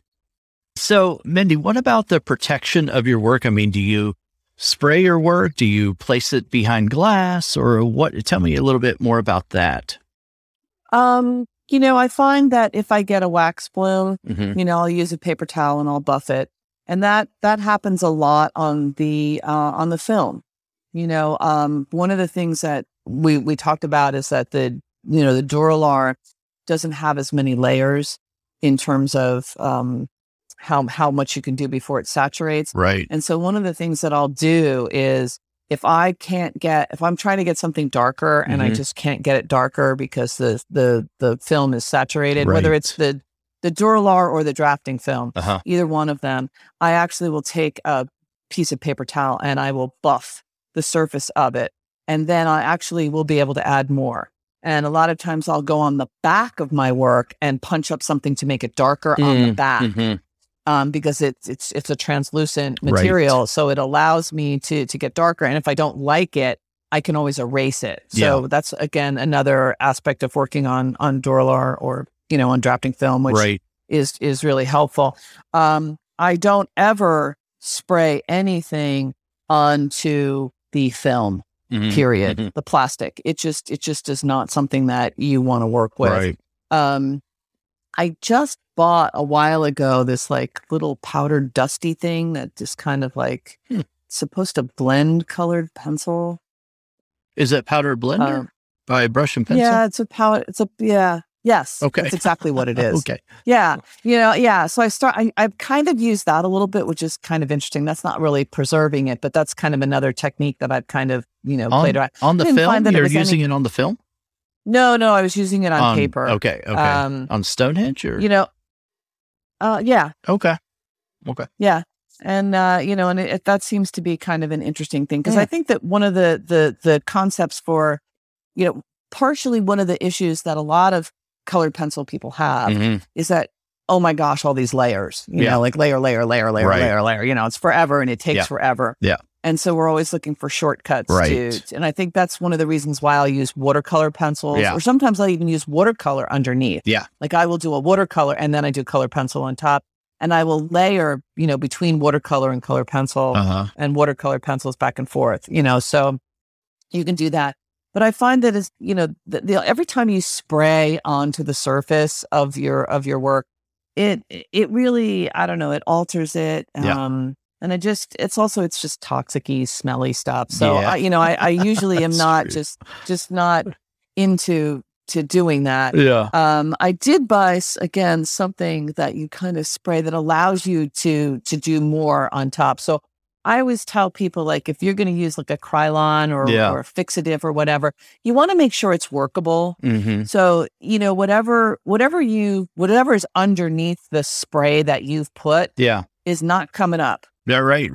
So, Mindy, what about the protection of your work? I mean, do you spray your work? Do you place it behind glass or what? Tell me a little bit more about that. You know, I find that if I get a wax bloom, you know, I'll use a paper towel and I'll buff it. And that happens a lot on the film. You know, one of the things that we talked about is that the Duralar doesn't have as many layers in terms of how much you can do before it saturates. Right. And so one of the things that I'll do is if I'm trying to get something darker and I just can't get it darker because the film is saturated, right, whether it's the Duralar or the drafting film, either one of them, I actually will take a piece of paper towel and I will buff the surface of it. And then I actually will be able to add more. And a lot of times I'll go on the back of my work and punch up something to make it darker on the back, because it's a translucent material. Right. So it allows me to get darker. And if I don't like it, I can always erase it. So that's, again, another aspect of working on Duralar or, on drafting film, which is really helpful. I don't ever spray anything onto the film. Period. The plastic. It just is not something that you want to work with. Right. I just bought a while ago this little powdered dusty thing that just kind of supposed to blend colored pencil. Is that powder blender by brush and pencil? Yeah, it's a powder. Yes. Okay. That's exactly what it is. Okay. Yeah. So I've kind of used that a little bit, which is kind of interesting. That's not really preserving it, but that's kind of another technique that I've kind of, played around. On the film? You're using it on the film? No, I was using it on paper. Okay. On Stonehenge or? Yeah. Okay. Yeah. And, and that seems to be kind of an interesting thing because I think that one of the concepts for, partially one of the issues that a lot of colored pencil people have is that, oh my gosh, all these layers, layer, right, layer, it's forever and it takes forever. Yeah. And so we're always looking for shortcuts. Right. And I think that's one of the reasons why I'll use watercolor pencils or sometimes I'll even use watercolor underneath. Yeah. I will do a watercolor and then I do color pencil on top and I will layer, between watercolor and color pencil and watercolor pencils back and forth, so you can do that. But I find that every time you spray onto the surface of your work, it really, I don't know, it alters it. And it's just toxic-y, smelly stuff. So I usually am not just not into doing that. Yeah. I did buy again something that you kind of spray that allows you to do more on top. So I always tell people, if you're going to use a Krylon or a fixative or whatever, you want to make sure it's workable. Mm-hmm. So, whatever is underneath the spray that you've put is not coming up. Yeah, right.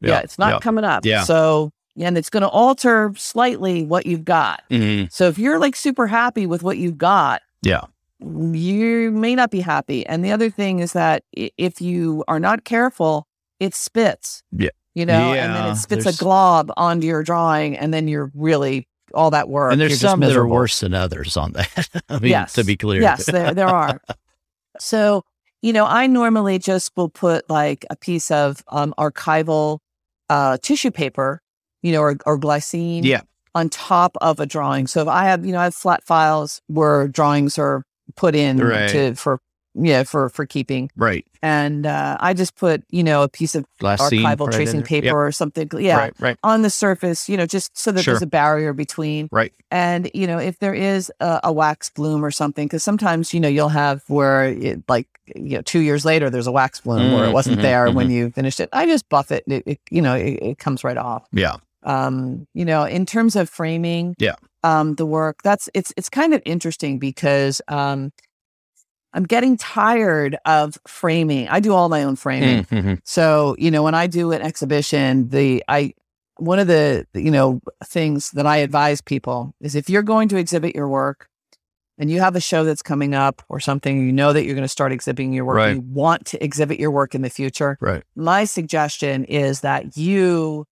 Yeah, it's not coming up. Yeah. So, and it's going to alter slightly what you've got. Mm-hmm. So if you're super happy with what you've got, you may not be happy. And the other thing is that if you are not careful, it spits, and then it spits a glob onto your drawing, and then you're really all that work. And there's some that are worse than others on that. I mean, to be clear. Yes, there are. So, I normally just will put a piece of archival tissue paper, or glycine on top of a drawing. So if I have, I have flat files where drawings are put in for keeping. Right. And I just put, a piece of glassine, archival tracing paper or something on the surface, just so that there's a barrier between. Right. And, if there is a wax bloom or something, because sometimes, you'll have where 2 years later, there's a wax bloom where it wasn't there when you finished it. I just buff it. It comes right off. Yeah. In terms of framing the work, it's kind of interesting because I'm getting tired of framing. I do all my own framing. So, when I do an exhibition, one of the, things that I advise people is if you're going to exhibit your work and you have a show that's coming up or something, that you're going to start exhibiting your work. Right. You want to exhibit your work in the future. Right. My suggestion is that you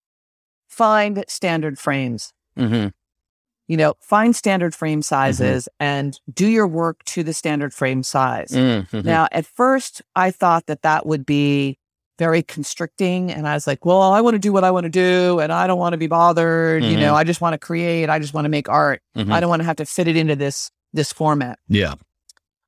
find standard frames. Find standard frame sizes and do your work to the standard frame size. Now, at first, I thought that would be very constricting. And I was like, well, I want to do what I want to do. And I don't want to be bothered. I just want to create. I just want to make art. I don't want to have to fit it into this format. Yeah.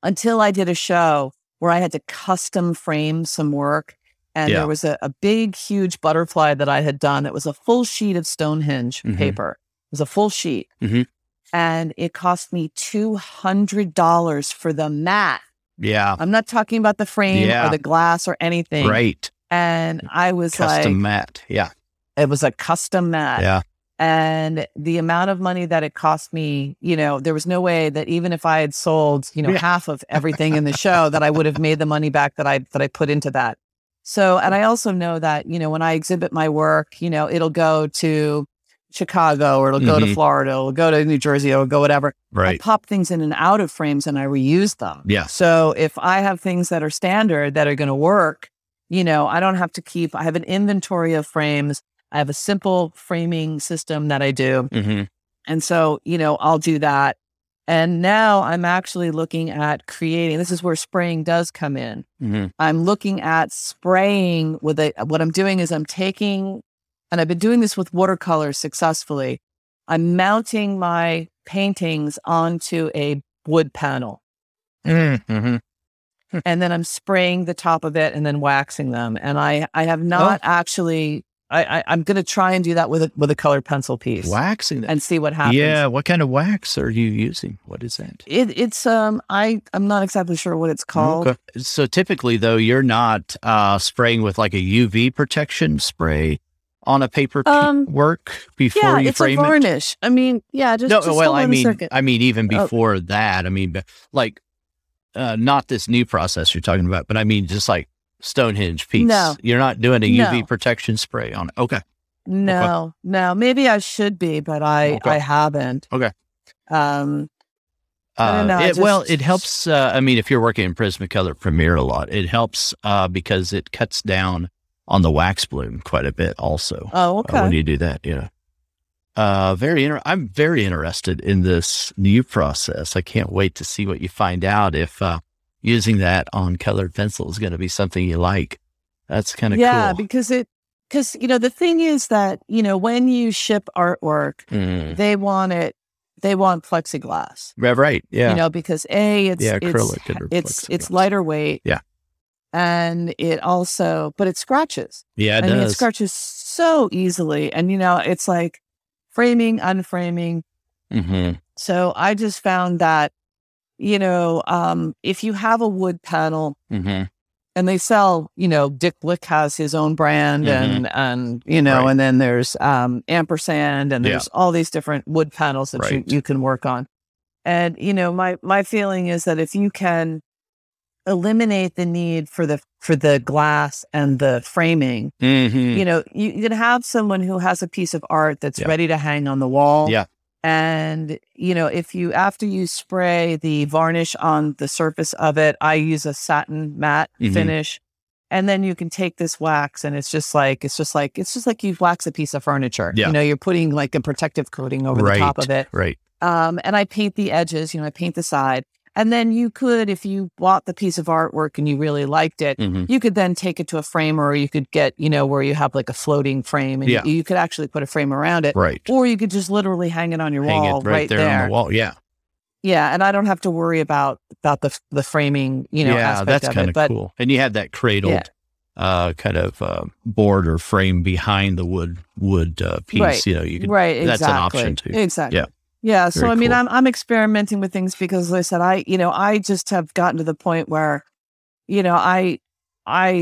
Until I did a show where I had to custom frame some work. And there was a big, huge butterfly that I had done. It was a full sheet of Stonehenge paper. It was a full sheet. And it cost me $200 for the mat. Yeah. I'm not talking about the frame or the glass or anything. Right. And I was custom mat. Yeah. It was a custom mat. Yeah. And the amount of money that it cost me, you know, there was no way that even if I had sold, you know, half of everything in the show that I would have made the money back that I put into that. So, and I also know that, you know, when I exhibit my work, you know, it'll go to Chicago or it'll go to Florida, it'll go to New Jersey or go whatever. Right. I pop things in and out of frames and I reuse them. Yeah. So if I have things that are standard that are going to work, you know, I don't have to keep, I have an inventory of frames. I have a simple framing system that I do. And so, you know, I'll do that. And now I'm actually looking at creating, this is where spraying does come in. I'm looking at spraying with what I'm doing is I'm taking, and I've been doing this with watercolors successfully. I'm mounting my paintings onto a wood panel. And then I'm spraying the top of it and then waxing them. And I have not actually... I'm going to try and do that with a colored pencil piece. Waxing that. And see what happens. Yeah. What kind of wax are you using? What is that? I'm not exactly sure what it's called. Okay. So typically though, you're not spraying with like a UV protection spray on a paper work before you frame it? Yeah, it's a varnish. I mean, even before that, I mean, like not this new process you're talking about, but I mean, just like Stonehenge piece. No. You're not doing a UV protection spray on it. Okay. No, no. Maybe I should be, but I haven't. Okay. I don't know. It helps. I mean, if you're working in Prismacolor Premiere a lot, it helps because it cuts down on the wax bloom quite a bit also. Oh, okay. When you do that, yeah. I'm very interested in this new process. I can't wait to see what you find out if... using that on colored pencil is going to be something you like. That's kind of cool. Yeah, because you know, the thing is that, you know, when you ship artwork, they want plexiglass. Right. Yeah. You know, because it's lighter weight. Yeah. And it also, but it scratches. Yeah, it does. I mean, it scratches so easily. And, you know, it's like framing, unframing. So I just found that, you know, if you have a wood panel and they sell, you know, Dick Blick has his own brand and you know, and then there's ampersand and there's all these different wood panels that you can work on. And, you know, my feeling is that if you can eliminate the need for the glass and the framing, you know, you can have someone who has a piece of art that's ready to hang on the wall. Yeah. And, you know, if you, after you spray the varnish on the surface of it, I use a satin matte finish, and then you can take this wax and it's just like you wax a piece of furniture, you know, you're putting like a protective coating over the top of it. Right. And I paint the edges, you know, I paint the side, and then you could, if you bought the piece of artwork and you really liked it, you could then take it to a frame, or you could get, you know, where you have like a floating frame and you could actually put a frame around it. Right. Or you could just literally hang it on your wall. Right there on the wall. Yeah. Yeah. And I don't have to worry about the framing, you know, aspect of it. Yeah, that's kind of cool. And you have that cradled kind of board or frame behind the wood piece. Right. You know, you could, that's an option too. Exactly. Yeah. Yeah. So, I mean, I'm experimenting with things because, as I said, I just have gotten to the point where, you know, I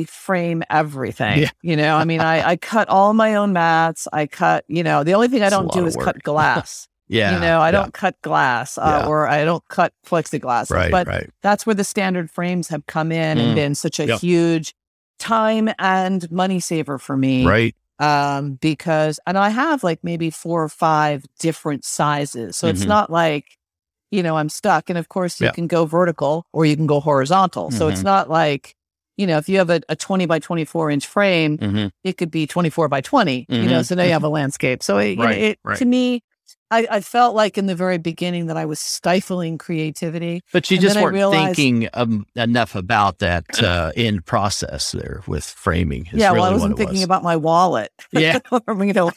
frame everything, you know, I mean, I cut all my own mats. I cut, you know, the only thing I don't do is cut glass. You know, I don't cut glass or I don't cut plexiglass, but that's where the standard frames have come in and been such a huge time and money saver for me. Right. Because, and I have like maybe 4 or 5 different sizes. So it's not like, you know, I'm stuck. And of course you can go vertical or you can go horizontal. So it's not like, you know, if you have a 20 by 24 inch frame, it could be 24 by 20, you know, so now you have a landscape. So to me, I felt like in the very beginning that I was stifling creativity. But you just weren't thinking enough about that end process there with framing. Yeah, really, well, I wasn't thinking about my wallet. Yeah. You know,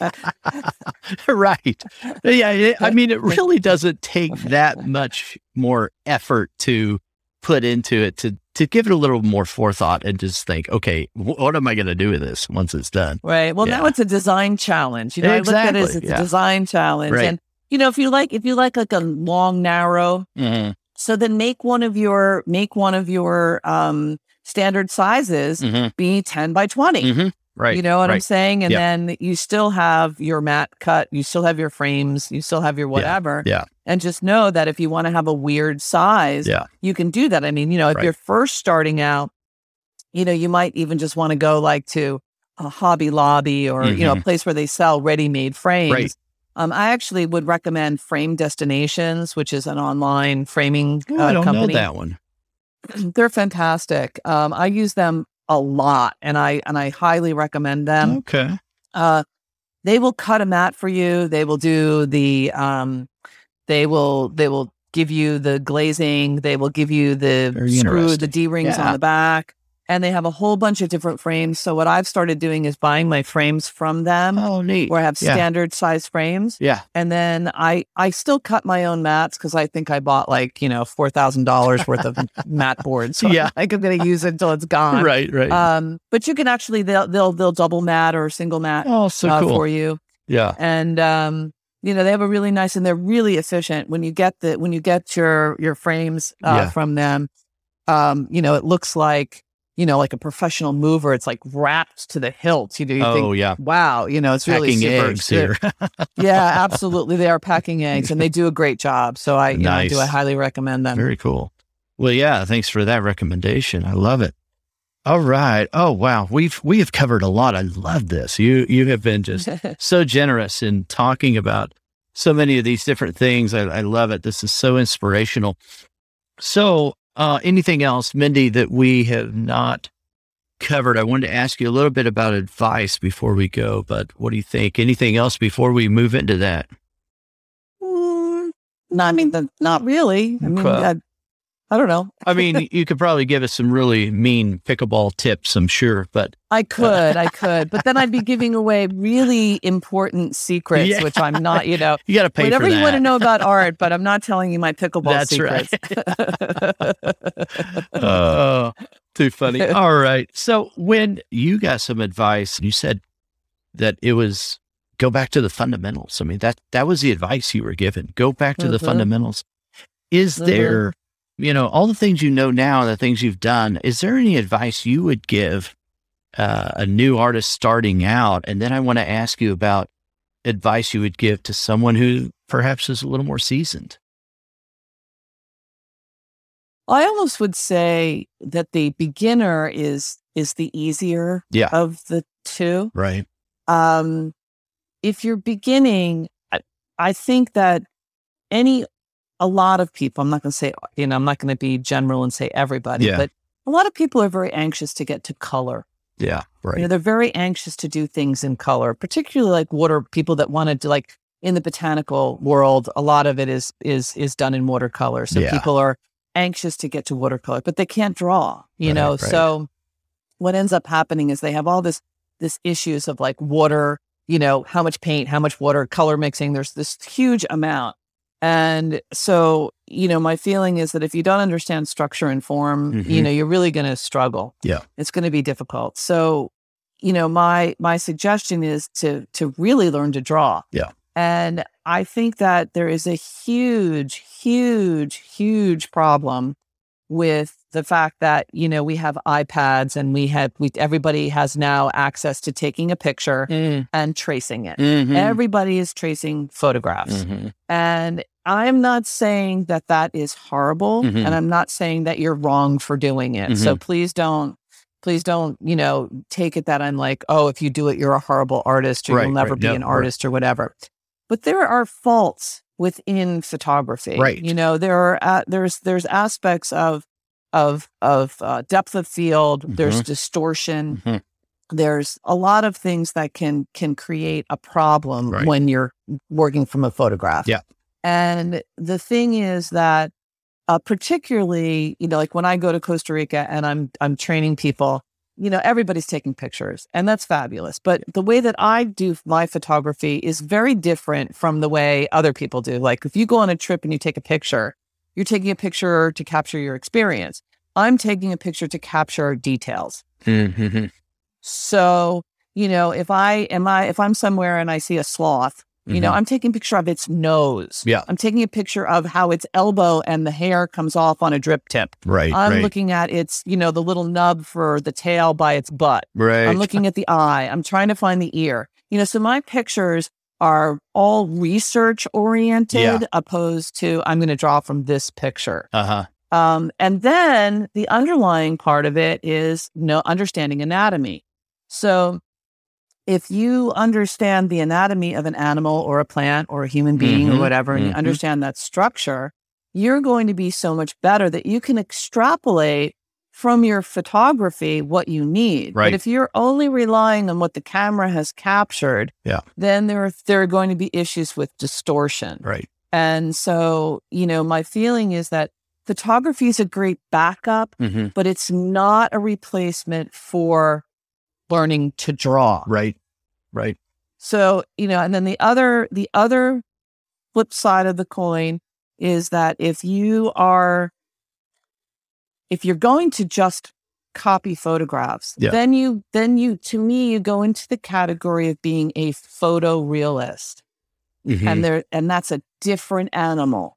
right. Yeah, I mean, it really doesn't take that much more effort to put into it to to give it a little more forethought and just think, okay, what am I going to do with this once it's done? Right. Well, now it's a design challenge. You know, exactly. I look at it as it's a design challenge. Right. And, you know, if you like a long, narrow, so then make one of your standard sizes be 10 by 20. Mm-hmm. Right. You know what I'm saying? And then you still have your mat cut, you still have your frames, you still have your whatever. Yeah. And just know that if you want to have a weird size, you can do that. I mean, you know, if you're first starting out, you know, you might even just want to go like to a Hobby Lobby or, you know, a place where they sell ready-made frames. Right. I actually would recommend Frame Destinations, which is an online framing company. I don't know that one. They're fantastic. I use them a lot, and I highly recommend them. Okay. They will cut a mat for you. They will do the they will give you the glazing. They will give you the screw, the D-rings on the back. And they have a whole bunch of different frames. So what I've started doing is buying my frames from them. Oh, neat. Where I have standard size frames. Yeah. And then I still cut my own mats because I think I bought like, you know, $4,000 worth of mat boards. So yeah. I think I'm going to use it until it's gone. Right, right. But you can actually, they'll double mat or single mat cool. for you. Yeah. And, you know, they have a really nice, and they're really efficient when you get your frames from them. You know, it looks like, you know, like a professional mover, it's like wrapped to the hilt. You know, you think, wow, you know, it's really packing eggs here. Yeah, absolutely. They are packing eggs, and they do a great job. So I highly recommend them. Very cool. Well, yeah, thanks for that recommendation. I love it. All right. Oh, wow. We have covered a lot. I love this. You have been just so generous in talking about so many of these different things. I love it. This is so inspirational. So, anything else, Mindy, that we have not covered? I wanted to ask you a little bit about advice before we go, but what do you think? Anything else before we move into that? No, I mean, not really. I mean, I don't know. I mean, you could probably give us some really mean pickleball tips, I'm sure, but. I could, but then I'd be giving away really important secrets, which I'm not, you know. You got to pay for that. Whatever you want to know about art, but I'm not telling you my pickleball secrets. That's right. Too funny. All right. So when you got some advice, you said that it was go back to the fundamentals. I mean, that was the advice you were given. Go back to the fundamentals. Is there, you know, all the things you know now, the things you've done, is there any advice you would give a new artist starting out? And then I want to ask you about advice you would give to someone who perhaps is a little more seasoned. I almost would say that the beginner is the easier of the two. Right. If you're beginning, I think that a lot of people, I'm not going to say, you know, I'm not going to be general and say everybody, but a lot of people are very anxious to get to color. Yeah, right. You know, they're very anxious to do things in color, particularly like water, people that wanted to, like in the botanical world, a lot of it is done in watercolor. So people are anxious to get to watercolor, but they can't draw, you know? Right. So what ends up happening is they have all this issues of like water, you know, how much paint, how much water, color mixing, there's this huge amount. And so, you know, my feeling is that if you don't understand structure and form, you know, you're really going to struggle. Yeah. It's going to be difficult. So, you know, my suggestion is to really learn to draw. Yeah. And I think that there is a huge, huge, huge problem with the fact that, you know, we have iPads and everybody has now access to taking a picture and tracing it. Mm-hmm. Everybody is tracing photographs. Mm-hmm. And I'm not saying that that is horrible, and I'm not saying that you're wrong for doing it. So please don't, you know, take it that I'm like, oh, if you do it, you're a horrible artist or you'll never be an artist or whatever. But there are faults within photography. Right. You know, there are there's aspects of depth of field, there's distortion. There's a lot of things that can create a problem when you're working from a photograph. Yeah. And the thing is that particularly, you know, like when I go to Costa Rica and I'm training people, you know, everybody's taking pictures and that's fabulous. But the way that I do my photography is very different from the way other people do. Like if you go on a trip and you take a picture, you're taking a picture to capture your experience. I'm taking a picture to capture details. Mm-hmm. So, you know, if I'm somewhere and I see a sloth, you mm-hmm. know, I'm taking a picture of its nose. Yeah. I'm taking a picture of how its elbow and the hair comes off on a drip tip. Right. I'm looking at its, you know, the little nub for the tail by its butt. Right. I'm looking at the eye. I'm trying to find the ear. You know, so my pictures are all research oriented, yeah. opposed to I'm going to draw from this picture. Uh-huh. And then the underlying part of it is understanding anatomy. So if you understand the anatomy of an animal or a plant or a human being mm-hmm. or whatever, and mm-hmm. you understand that structure, you're going to be so much better that you can extrapolate from your photography what you need. Right. But if you're only relying on what the camera has captured, yeah. then there are going to be issues with distortion. Right. And so, you know, my feeling is that photography is a great backup, mm-hmm. but it's not a replacement for learning to draw. Right. Right. So, you know, and then the other flip side of the coin is that if you're going to just copy photographs, yeah. then you, to me, you go into the category of being a photorealist, mm-hmm. and that's a different animal.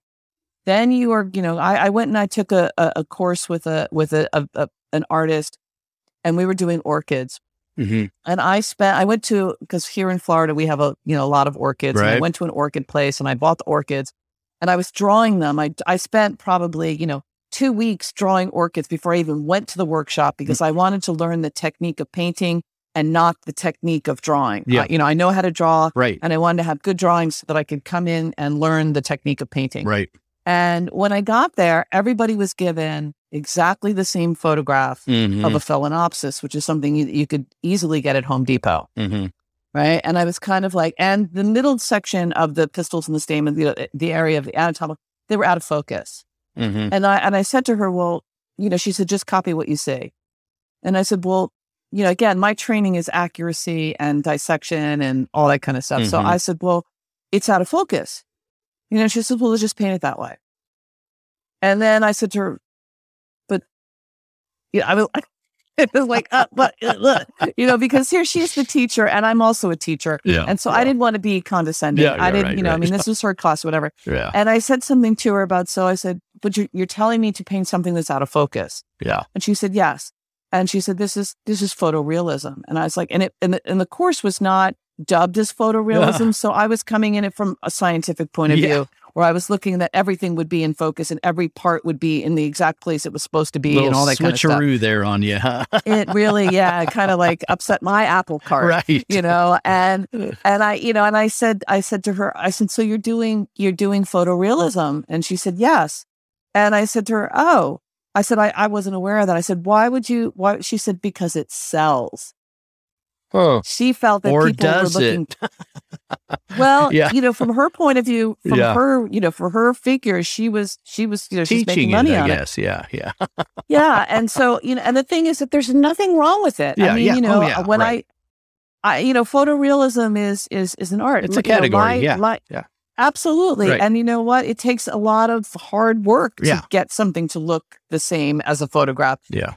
Then you are, you know, I went and I took a course with an artist, and we were doing orchids. Mm-hmm. And because here in Florida, we have a lot of orchids. Right. And I went to an orchid place and I bought the orchids and I was drawing them. I spent probably, 2 weeks drawing orchids before I even went to the workshop because I wanted to learn the technique of painting and not the technique of drawing. Yeah. I know how to draw, right. and I wanted to have good drawings so that I could come in and learn the technique of painting. Right. And when I got there, everybody was given exactly the same photograph mm-hmm. of a Phalaenopsis, which is something you could easily get at Home Depot. Mm-hmm. Right. And I was kind of like, and the middle section of the pistils and the stamen, the area of the anatomical, they were out of focus. Mm-hmm. And I said to her, well, she said, just copy what you see. And I said, well, again, my training is accuracy and dissection and all that kind of stuff. Mm-hmm. So I said, well, it's out of focus. She said, well, let's just paint it that way. And then I said to her, but, because here she is the teacher and I'm also a teacher. Yeah, and so yeah. I didn't want to be condescending. Yeah, I didn't, right, right. I mean, this was her class, whatever. Yeah. And I said something to her about, so I said, but you're telling me to paint something that's out of focus. Yeah. And she said, yes. And she said, this is photorealism. And I was like, and the course was not dubbed as photorealism. Yeah. So I was coming in it from a scientific point of view. Where I was looking that everything would be in focus and every part would be in the exact place it was supposed to be and all that kind of stuff. Switcheroo there on you, huh? It really, yeah, kind of like upset my apple cart, right? And I said to her, I said, so you're doing photorealism, and she said yes, and I said to her, oh, I said I wasn't aware of that. I said, why? She said, because it sells. Oh, she felt that people were looking. Well, yeah. From her point of view, from yeah. her, for her figure, she was, she's making money on it. Yes, yeah, yeah, yeah. And so, and the thing is that there's nothing wrong with it. Yeah, I mean, yeah. Oh, yeah, when right. I, photorealism is an art. It's a category. Yeah. Absolutely. Right. And you know what? It takes a lot of hard work to yeah. get something to look the same as a photograph. Yeah.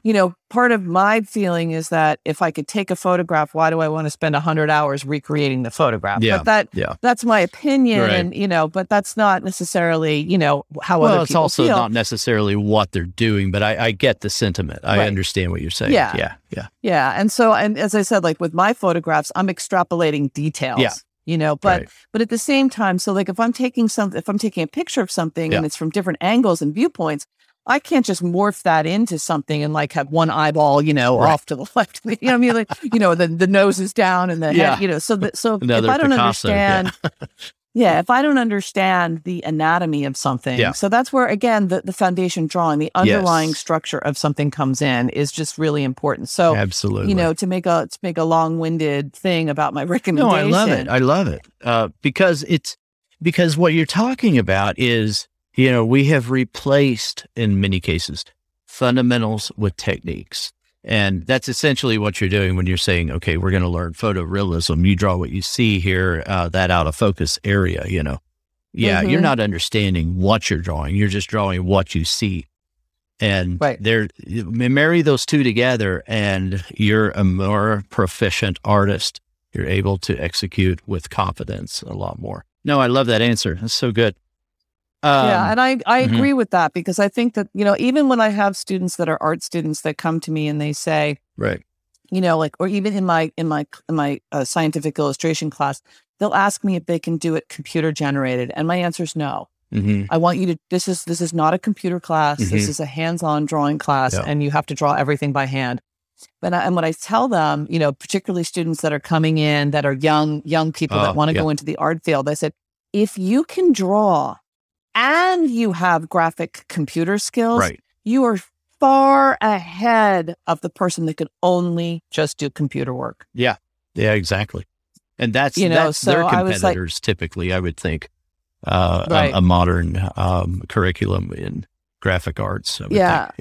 Part of my feeling is that if I could take a photograph, why do I want to spend 100 hours recreating the photograph? Yeah. But that's my opinion. Right. And, but that's not necessarily, how other people feel. Well, it's also not necessarily what they're doing, but I get the sentiment. I right. understand what you're saying. Yeah. Yeah. Yeah. Yeah. And so, and as I said, like with my photographs, I'm extrapolating details. Yeah. But right. but at the same time, so like if I'm taking a picture of something yeah. and it's from different angles and viewpoints, I can't just morph that into something and like have one eyeball, right. off to the left. I mean, like, the nose is down and the yeah. head, so another if I don't Picasso, understand, yeah. yeah, if I don't understand the anatomy of something, yeah. so that's where again the foundation drawing, the underlying yes. structure of something comes in is just really important. So absolutely, to make a long-winded thing about my recommendation. No, I love it. I love it because what you're talking about is we have replaced in many cases fundamentals with techniques, and that's essentially what you're doing when you're saying, okay, we're going to learn photorealism. You draw what you see here, that out of focus area, Yeah, mm-hmm. You're not understanding what you're drawing. You're just drawing what you see. And They're marry those two together, and you're a more proficient artist. You're able to execute with confidence a lot more. No, I love that answer. That's so good. Yeah, and I agree with that, because I think that, you know, even when I have students that are art students that come to me and they say, right, you know, like, or even in my scientific illustration class, they'll ask me if they can do it computer generated, and my answer is no. Mm-hmm. I want you to. This is not a computer class. Mm-hmm. This is a hands-on drawing class, and you have to draw everything by hand. And when I tell them, you know, particularly students that are coming in that are young people that want to go into the art field, I said, if you can draw and you have graphic computer skills, you are far ahead of the person that could only just do computer work. Yeah, yeah, exactly. And that's so their competitors, I was like, typically, I would think. A modern curriculum in graphic arts. I would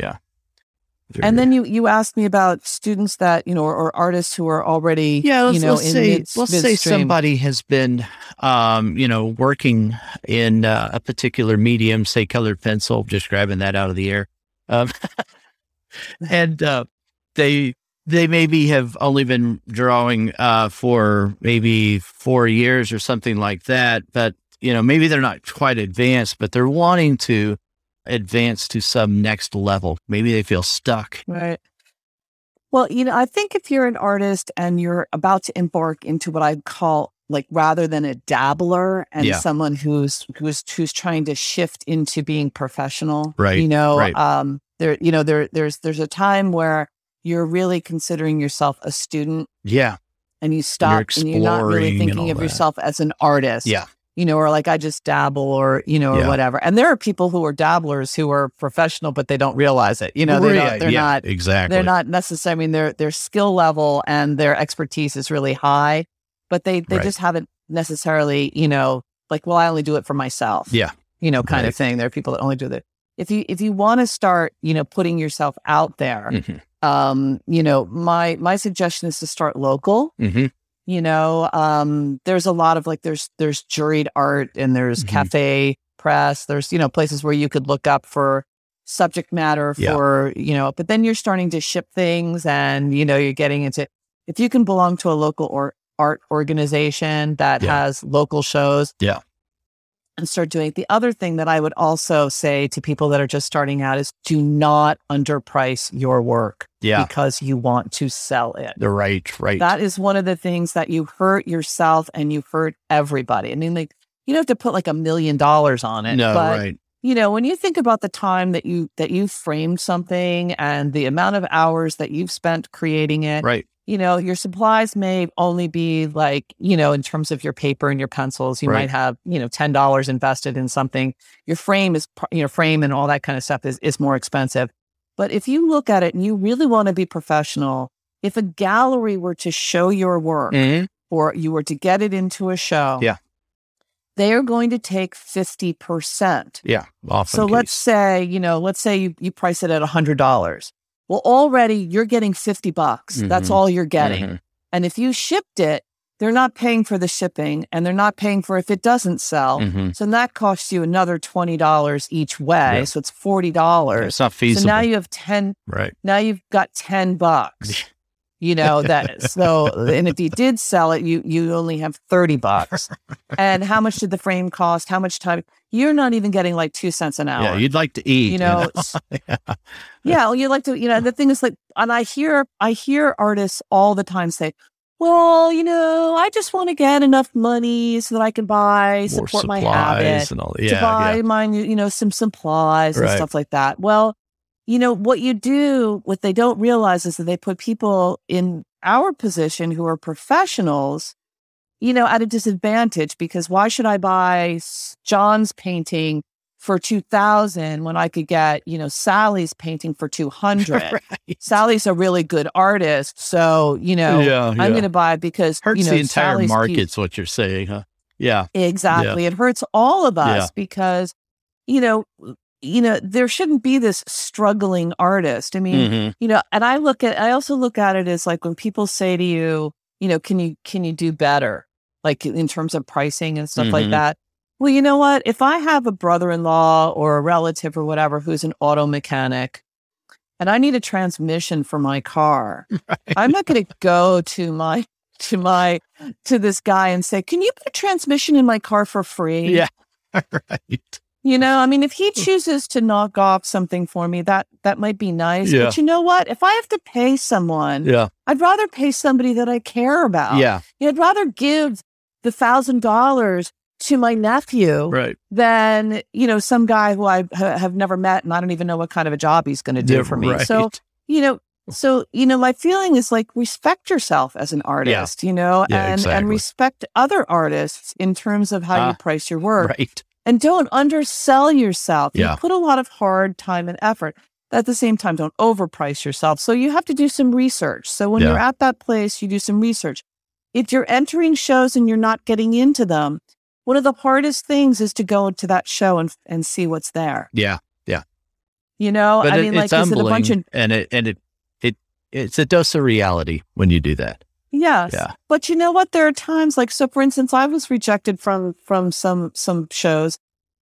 think. And then you asked me about students that, you know, or artists who are already, let's say somebody has been, working in a particular medium, say colored pencil, just grabbing that out of the air. They maybe have only been drawing for maybe 4 years or something like that, but you know, maybe they're not quite advanced, but they're wanting to advance to some next level. Maybe they feel stuck. Right. Well, you know, I think if you're an artist and you're about to embark into what I'd call, like, rather than a dabbler and someone who's trying to shift into being professional, there's a time where you're really considering yourself a student. Yeah. And you stop and you're not really thinking of yourself as an artist. Yeah. You know, or like, I just dabble, or, you know, or whatever. And there are people who are dabblers who are professional, but they don't realize it. You know, they're not necessarily, I mean, their skill level and their expertise is really high, but they just haven't necessarily, you know, like, well, I only do it for myself. Yeah. You know, kind of thing. There are people that only do that. If you want to start, you know, putting yourself out there, you know, my suggestion is to start local. Mm-hmm. You know, there's a lot of, like, there's juried art, and there's cafe press. There's, you know, places where you could look up for subject matter for, you know, but then you're starting to ship things, and, you know, you're getting into, if you can belong to a local or art organization that has local shows and start doing it. The other thing that I would also say to people that are just starting out is, do not underprice your work. Yeah. Because you want to sell it. Right. That is one of the things that you hurt yourself and you hurt everybody. I mean, like, you don't have to put like $1 million on it. No, but, you know, when you think about the time that you framed something and the amount of hours that you've spent creating it, you know, your supplies may only be like, you know, in terms of your paper and your pencils, you might have, you know, $10 invested in something. Your frame is, you know, frame and all that kind of stuff is more expensive. But if you look at it and you really want to be professional, if a gallery were to show your work or you were to get it into a show, they are going to take 50%. Yeah. Often so let's say you price it at $100. Well, already you're getting $50. That's all you're getting. And if you shipped it, they're not paying for the shipping, and they're not paying for if it doesn't sell. So that costs you another $20 each way. So it's $40. Yeah, it's not feasible. So now you have 10. Right. Now you've got $10. You know that. So and if you did sell it, you only have $30. And how much did the frame cost? How much time? You're not even getting like 2 cents an hour. Yeah, you'd like to eat. You know. Well, you like to. You know, the thing is, like, and I hear artists all the time say, well, you know, I just want to get enough money so that I can buy, support my habit, and all that. Yeah, to buy mine, you know, some supplies and stuff like that. Well, you know, what they don't realize is that they put people in our position who are professionals, you know, at a disadvantage, because why should I buy John's painting for $2,000 when I could get, you know, Sally's painting for $200. Sally's a really good artist, so, you know, I'm going to buy it because, hurts, you know, the entire Sally's market's piece. What you're saying, huh? Yeah, exactly. Yeah. It hurts all of us because, you know, there shouldn't be this struggling artist. I mean, you know, and I also look at it as, like, when people say to you, you know, can you do better, like, in terms of pricing and stuff like that. Well, you know what? If I have a brother-in-law or a relative or whatever who's an auto mechanic, and I need a transmission for my car. Right. I'm not going to go to this guy and say, can you put a transmission in my car for free? Yeah. Right. You know, I mean, if he chooses to knock off something for me, that might be nice. Yeah. But you know what? If I have to pay someone, yeah, I'd rather pay somebody that I care about. Yeah. You know, I'd rather give the $1,000 to my nephew, right, than, you know, some guy who I have never met and I don't even know what kind of a job he's going to do for me. Right. So, my feeling is like, respect yourself as an artist, yeah, you know, yeah, and respect other artists in terms of how you price your work. Right. And don't undersell yourself. Yeah. You put a lot of hard time and effort. At the same time, don't overprice yourself. So you have to do some research. So when you're at that place, you do some research. If you're entering shows and you're not getting into them, one of the hardest things is to go into that show and see what's there. Yeah. Yeah. You know, but it's like, is it a bunch of... And it's a dose of reality when you do that. Yes. Yeah. But you know what? There are times like, so for instance, I was rejected from some shows,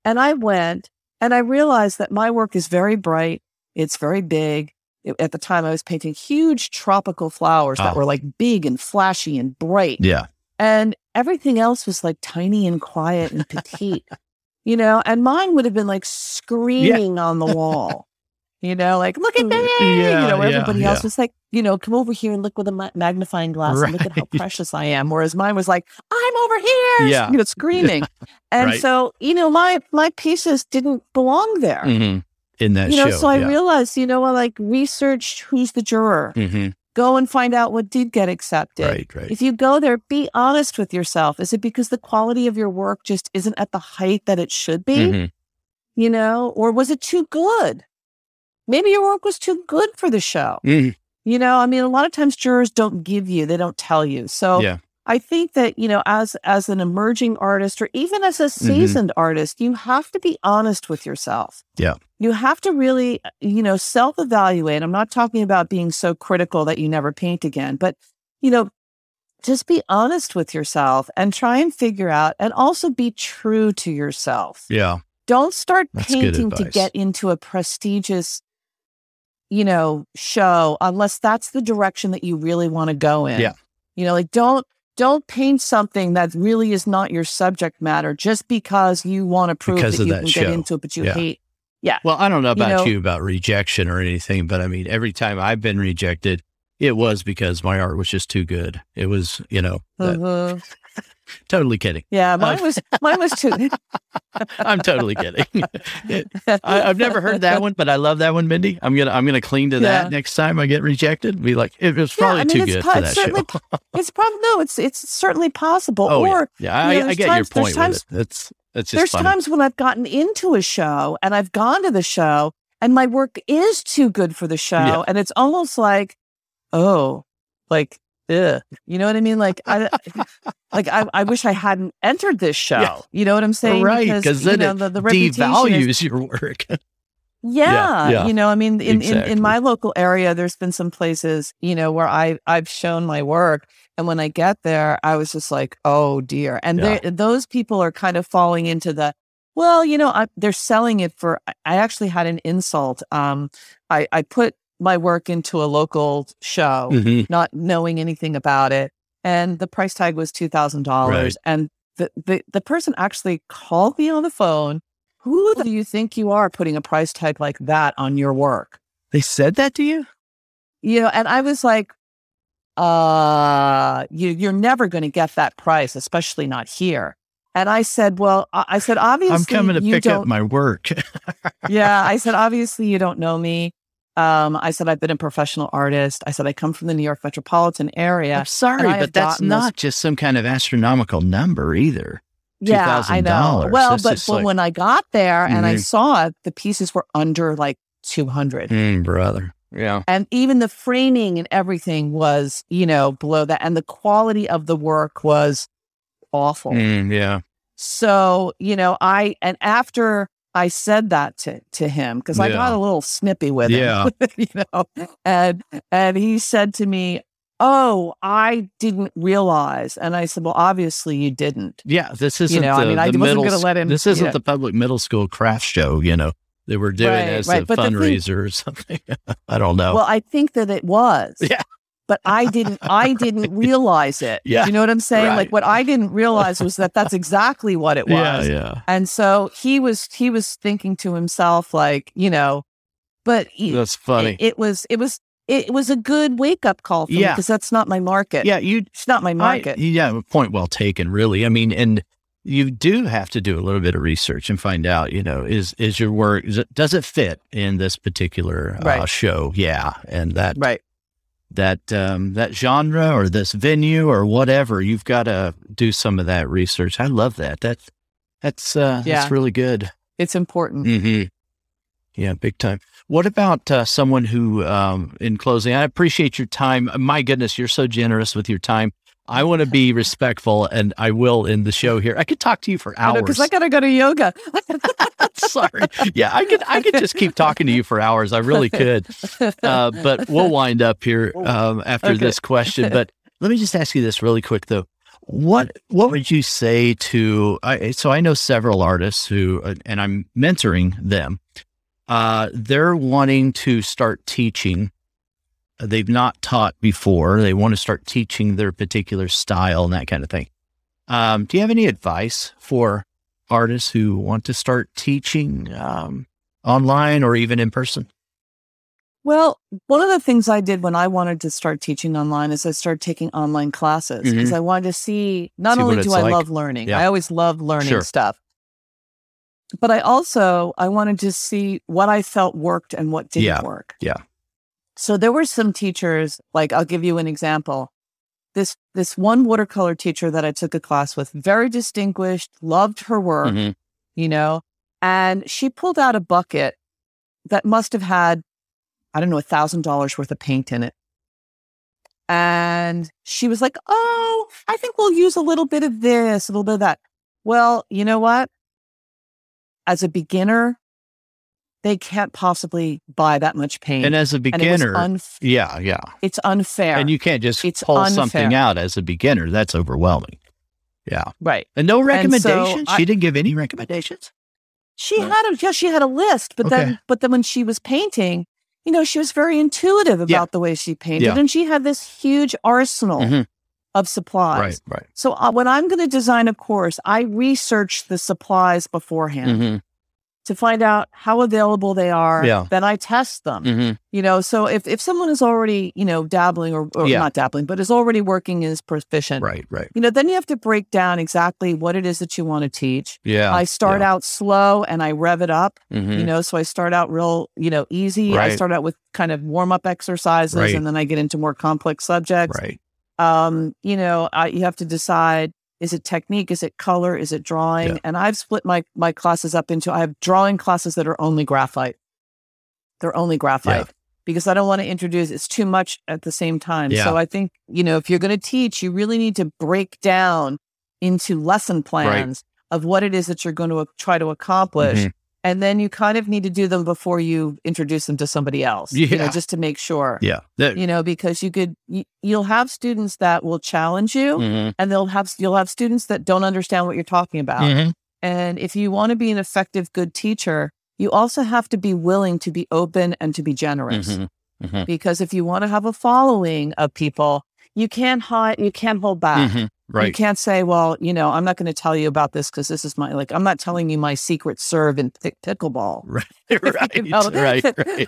and I went and I realized that my work is very bright. It's very big. At the time I was painting huge tropical flowers that were like big and flashy and bright. Yeah. And everything else was like tiny and quiet and petite, you know, and mine would have been like screaming on the wall. You know, like, look at that. Yeah, you know, everybody else was like, you know, come over here and look with a magnifying glass and look at how precious I am. Whereas mine was like, I'm over here, you know, screaming. And so, you know, my pieces didn't belong there. Mm-hmm. In that show. You know, so I realized, you know, I like research who's the juror. Mm-hmm. Go and find out what did get accepted. Right, right. If you go there, be honest with yourself. Is it because the quality of your work just isn't at the height that it should be? Mm-hmm. You know, or was it too good? Maybe your work was too good for the show. Mm. You know, I mean, a lot of times jurors don't give you, they don't tell you. So I think that, you know, as an emerging artist or even as a seasoned artist, you have to be honest with yourself. Yeah. You have to really, you know, self-evaluate. I'm not talking about being so critical that you never paint again, but, you know, just be honest with yourself and try and figure out, and also be true to yourself. Yeah. Don't start painting to get into a prestigious, you know, show, unless that's the direction that you really want to go in. Yeah. You know, like don't paint something that really is not your subject matter just because you want to prove that you can get into it, but you hate. Yeah. Well, I don't know about you about rejection or anything, but I mean, every time I've been rejected, it was because my art was just too good. It was, you know, totally kidding. Yeah, mine was too. I'm totally kidding. I've never heard that one, but I love that one, Mindy. I'm gonna cling to that next time I get rejected. Be like, it was probably too good for that show. It's probably it's certainly possible. Oh, or you know, I get your point. With it. It's just there's funny times when I've gotten into a show and I've gone to the show and my work is too good for the show, and it's almost like, you know what I mean? Like, I wish I hadn't entered this show. Yeah. You know what I'm saying? Right, because then the reputation devalues your work. You know, I mean, in my local area, there's been some places, you know, where I've shown my work, and when I get there, I was just like, oh dear. And those people are kind of falling into the, well, you know, they're selling it for. I actually had an insult. I put my work into a local show, not knowing anything about it. And the price tag was $2,000. Right. And the person actually called me on the phone. Who do you think you are putting a price tag like that on your work? They said that to you? You know, and I was like, you're never going to get that price, especially not here. And I said, obviously I'm coming to pick up my work. I said, obviously you don't know me. I said, I've been a professional artist. I said, I come from the New York metropolitan area. I'm sorry, but that's not just some kind of astronomical number either. Yeah, I know. Well, that's when I got there and I saw it, the pieces were under like $200. Brother. Yeah. And even the framing and everything was, you know, below that. And the quality of the work was awful. So, you know, after I said that to him, because I got a little snippy with him, you know, and he said to me, oh, I didn't realize. And I said, well, obviously you didn't. Yeah, this isn't, you know, I wasn't going to let him. This isn't the public middle school craft show, you know, They were doing as a fundraiser or something. I don't know. Well, I think that it was. Yeah. But I didn't realize it. Yeah. You know what I'm saying? Right. Like what I didn't realize was that that's exactly what it was. Yeah. And so he was thinking to himself, like, you know, but that's funny. It was a good wake up call for me, because that's not my market. Yeah. It's not my market. Point well taken, really. I mean, and you do have to do a little bit of research and find out, you know, is your work, does it fit in this particular show? Yeah. And that, that genre or this venue or whatever, you've got to do some of that research. I love that. That's really good. It's important. Mm-hmm. Yeah, big time. What about someone who, in closing, I appreciate your time. My goodness, you're so generous with your time. I want to be respectful, and I will end the show here. I could talk to you for hours. Because I got to go to yoga. Sorry. Yeah, I could just keep talking to you for hours. I really could. But we'll wind up here after this question. But let me just ask you this really quick, though. What would you say to... So I know several artists who, and I'm mentoring them, they're wanting to start teaching. They've not taught before. They want to start teaching their particular style and that kind of thing. Do you have any advice for artists who want to start teaching online or even in person? Well, one of the things I did when I wanted to start teaching online is I started taking online classes, because I wanted to see, not only do I love learning. Yeah. I always love learning stuff. But I wanted to see what I felt worked and what didn't work. Yeah. So there were some teachers, like, I'll give you an example. This one watercolor teacher that I took a class with, very distinguished, loved her work, you know, and she pulled out a bucket that must have had, I don't know, $1,000 worth of paint in it. And she was like, oh, I think we'll use a little bit of this, a little bit of that. Well, you know what? As a beginner, they can't possibly buy that much paint. And as a beginner, it's unfair. And you can't just pull something out as a beginner. That's overwhelming. Yeah. Right. And no recommendations? And so she didn't give any recommendations? She had a list, but then when she was painting, you know, she was very intuitive about the way she painted, and she had this huge arsenal of supplies. Right, right. So when I'm going to design a course, I research the supplies beforehand. To find out how available they are, then I test them. You know, so if someone is already, you know, dabbling or not dabbling, but is already working and is proficient, you know, then you have to break down exactly what it is that you want to teach. Yeah, I start out slow and I rev it up. You know, so I start out real, you know, easy. Right. I start out with kind of warm up exercises, and then I get into more complex subjects. Right. You know, you have to decide. Is it technique? Is it color? Is it drawing? Yeah. And I've split my classes up into, I have drawing classes that are only graphite. They're only graphite because I don't want to introduce, it's too much at the same time. Yeah. So I think, you know, if you're going to teach, you really need to break down into lesson plans of what it is that you're going to try to accomplish. And then you kind of need to do them before you introduce them to somebody else, you know, just to make sure, you know, because you'll have students that will challenge you and you'll have students that don't understand what you're talking about. And if you want to be an effective, good teacher, you also have to be willing to be open and to be generous, because if you want to have a following of people, you can't hide, you can't hold back. Right. You can't say, well, you know, I'm not going to tell you about this because this is my, like, I'm not telling you my secret serve in pickleball. Right. Right. You know?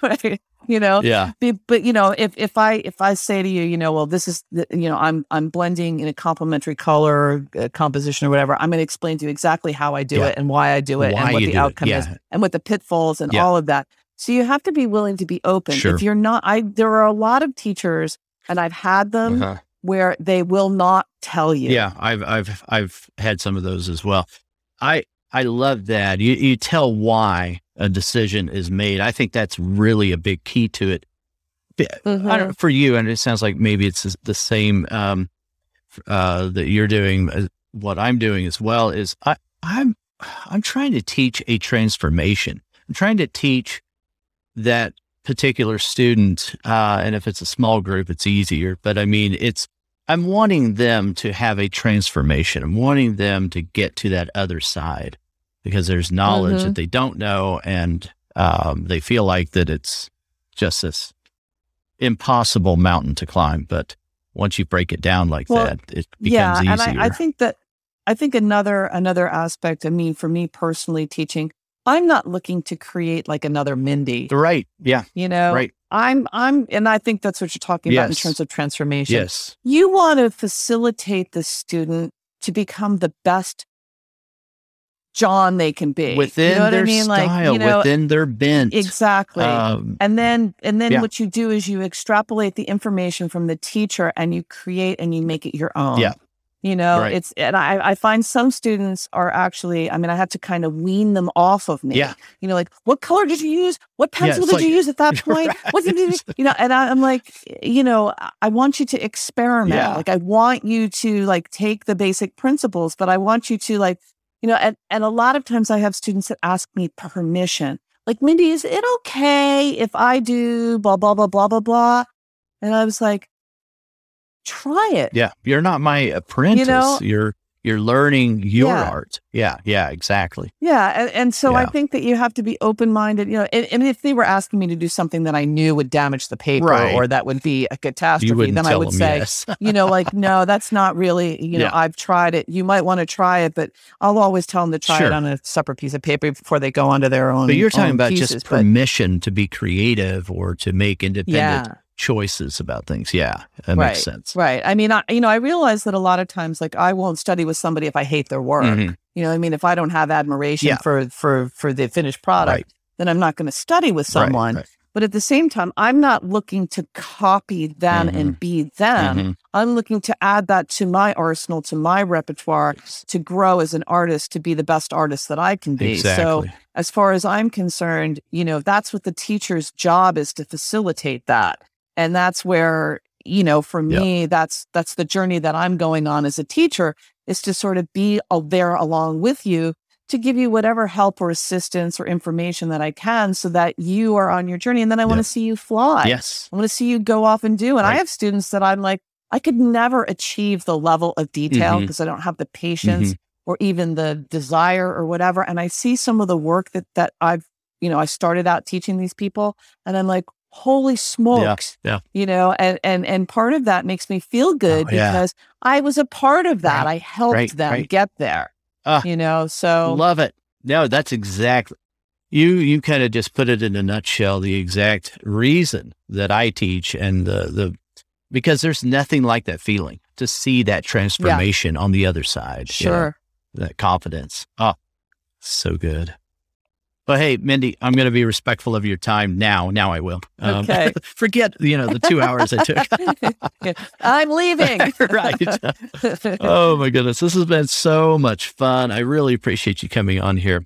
Right. You know? Yeah. But, you know, if I say to you, you know, well, this is, you know, I'm blending in a complementary color composition or whatever, I'm going to explain to you exactly how I do it and why I do it and what the outcome is and what the pitfalls and all of that. So you have to be willing to be open. Sure. If you're not, there are a lot of teachers, and I've had them, where they will not tell you. Yeah, I've had some of those as well. I love that. You tell why a decision is made. I think that's really a big key to it. I don't know, for you, and it sounds like maybe it's the same that you're doing. What I'm doing as well is I'm trying to teach a transformation. I'm trying to teach that particular student, and if it's a small group, it's easier. But I mean, I'm wanting them to have a transformation. I'm wanting them to get to that other side, because there's knowledge that they don't know. And They feel like that it's just this impossible mountain to climb, but once you break it down like that, it becomes easier. And I think another aspect. I mean, for me personally, teaching, I'm not looking to create like another Mindy. Right. Yeah. You know. Right. And I think that's what you're talking about in terms of transformation. Yes. You want to facilitate the student to become the best John they can be within their style, within their bent. Exactly. And then what you do is you extrapolate the information from the teacher and you create and you make it your own. Yeah. I find some students are actually, I had to kind of wean them off of me. Yeah. What color did you use? What pencil did you use at that point? Right. What did you, and I'm like, I want you to experiment. Yeah. I want you to take the basic principles, but I want you to and a lot of times I have students that ask me permission. Mindy, is it okay if I do blah, blah, blah, blah, blah, blah? And I was like, try it. Yeah. You're not my apprentice. You're learning your art. Yeah. Yeah, exactly. Yeah. And so I think that you have to be open-minded, and if they were asking me to do something that I knew would damage the paper or that would be a catastrophe, then I would say, no, that's not really, I've tried it. You might want to try it, but I'll always tell them to try it on a separate piece of paper before they go onto their own. But you're talking about just permission to be creative or to make independent choices about things. Yeah, that makes sense. Right. I realize that a lot of times, I won't study with somebody if I hate their work. Mm-hmm. If I don't have admiration for the finished product, then I'm not going to study with someone. Right. But at the same time, I'm not looking to copy them and be them. Mm-hmm. I'm looking to add that to my arsenal, to my repertoire, to grow as an artist, to be the best artist that I can be. Exactly. So as far as I'm concerned, that's what the teacher's job is, to facilitate that. And that's where, for me, that's the journey that I'm going on as a teacher, is to sort of be there along with you, to give you whatever help or assistance or information that I can, so that you are on your journey. And then I want to see you fly. Yes. I want to see you go off and do. And I have students that I'm like, I could never achieve the level of detail because I don't have the patience or even the desire or whatever. And I see some of the work that I've, I started out teaching these people, and I'm like, holy smokes. Yeah, yeah. And part of that makes me feel good because I was a part of that. Right, I helped them get there. So love it. No, that's exactly, you kind of just put it in a nutshell, the exact reason that I teach, and because there's nothing like that feeling, to see that transformation on the other side. Sure. That confidence. Oh, so good. But hey, Mindy, I'm going to be respectful of your time now. Now I will. Okay. Forget, the 2 hours I took. I'm leaving. Right. Oh, my goodness. This has been so much fun. I really appreciate you coming on here.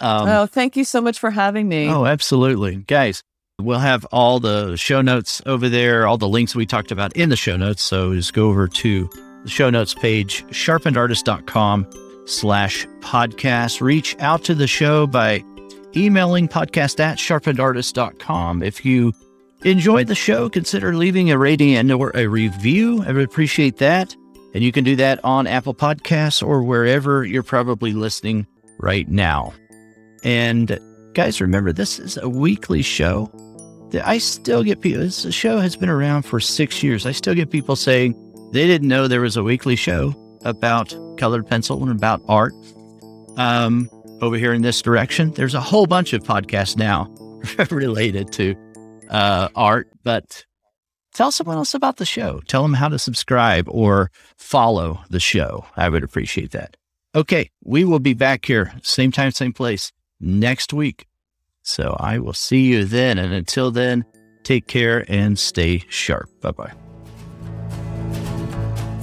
Thank you so much for having me. Oh, absolutely. Guys, we'll have all the show notes over there, all the links we talked about in the show notes. So just go over to the show notes page, sharpenedartist.com/podcast. Reach out to the show by emailing podcast@sharpenedartist.com. If you enjoyed the show, consider leaving a rating and/or a review. I would appreciate that. And you can do that on Apple Podcasts or wherever you're probably listening right now. And guys, remember, this is a weekly show. I still get people, this show has been around for 6 years. I still get people saying they didn't know there was a weekly show about colored pencil and about art. Over here in this direction, there's a whole bunch of podcasts now related to art, but tell someone else about the show. Tell them how to subscribe or follow the show. I would appreciate that. Okay, we will be back here, same time, same place, next week. So I will see you then. And until then, take care and stay sharp. Bye-bye.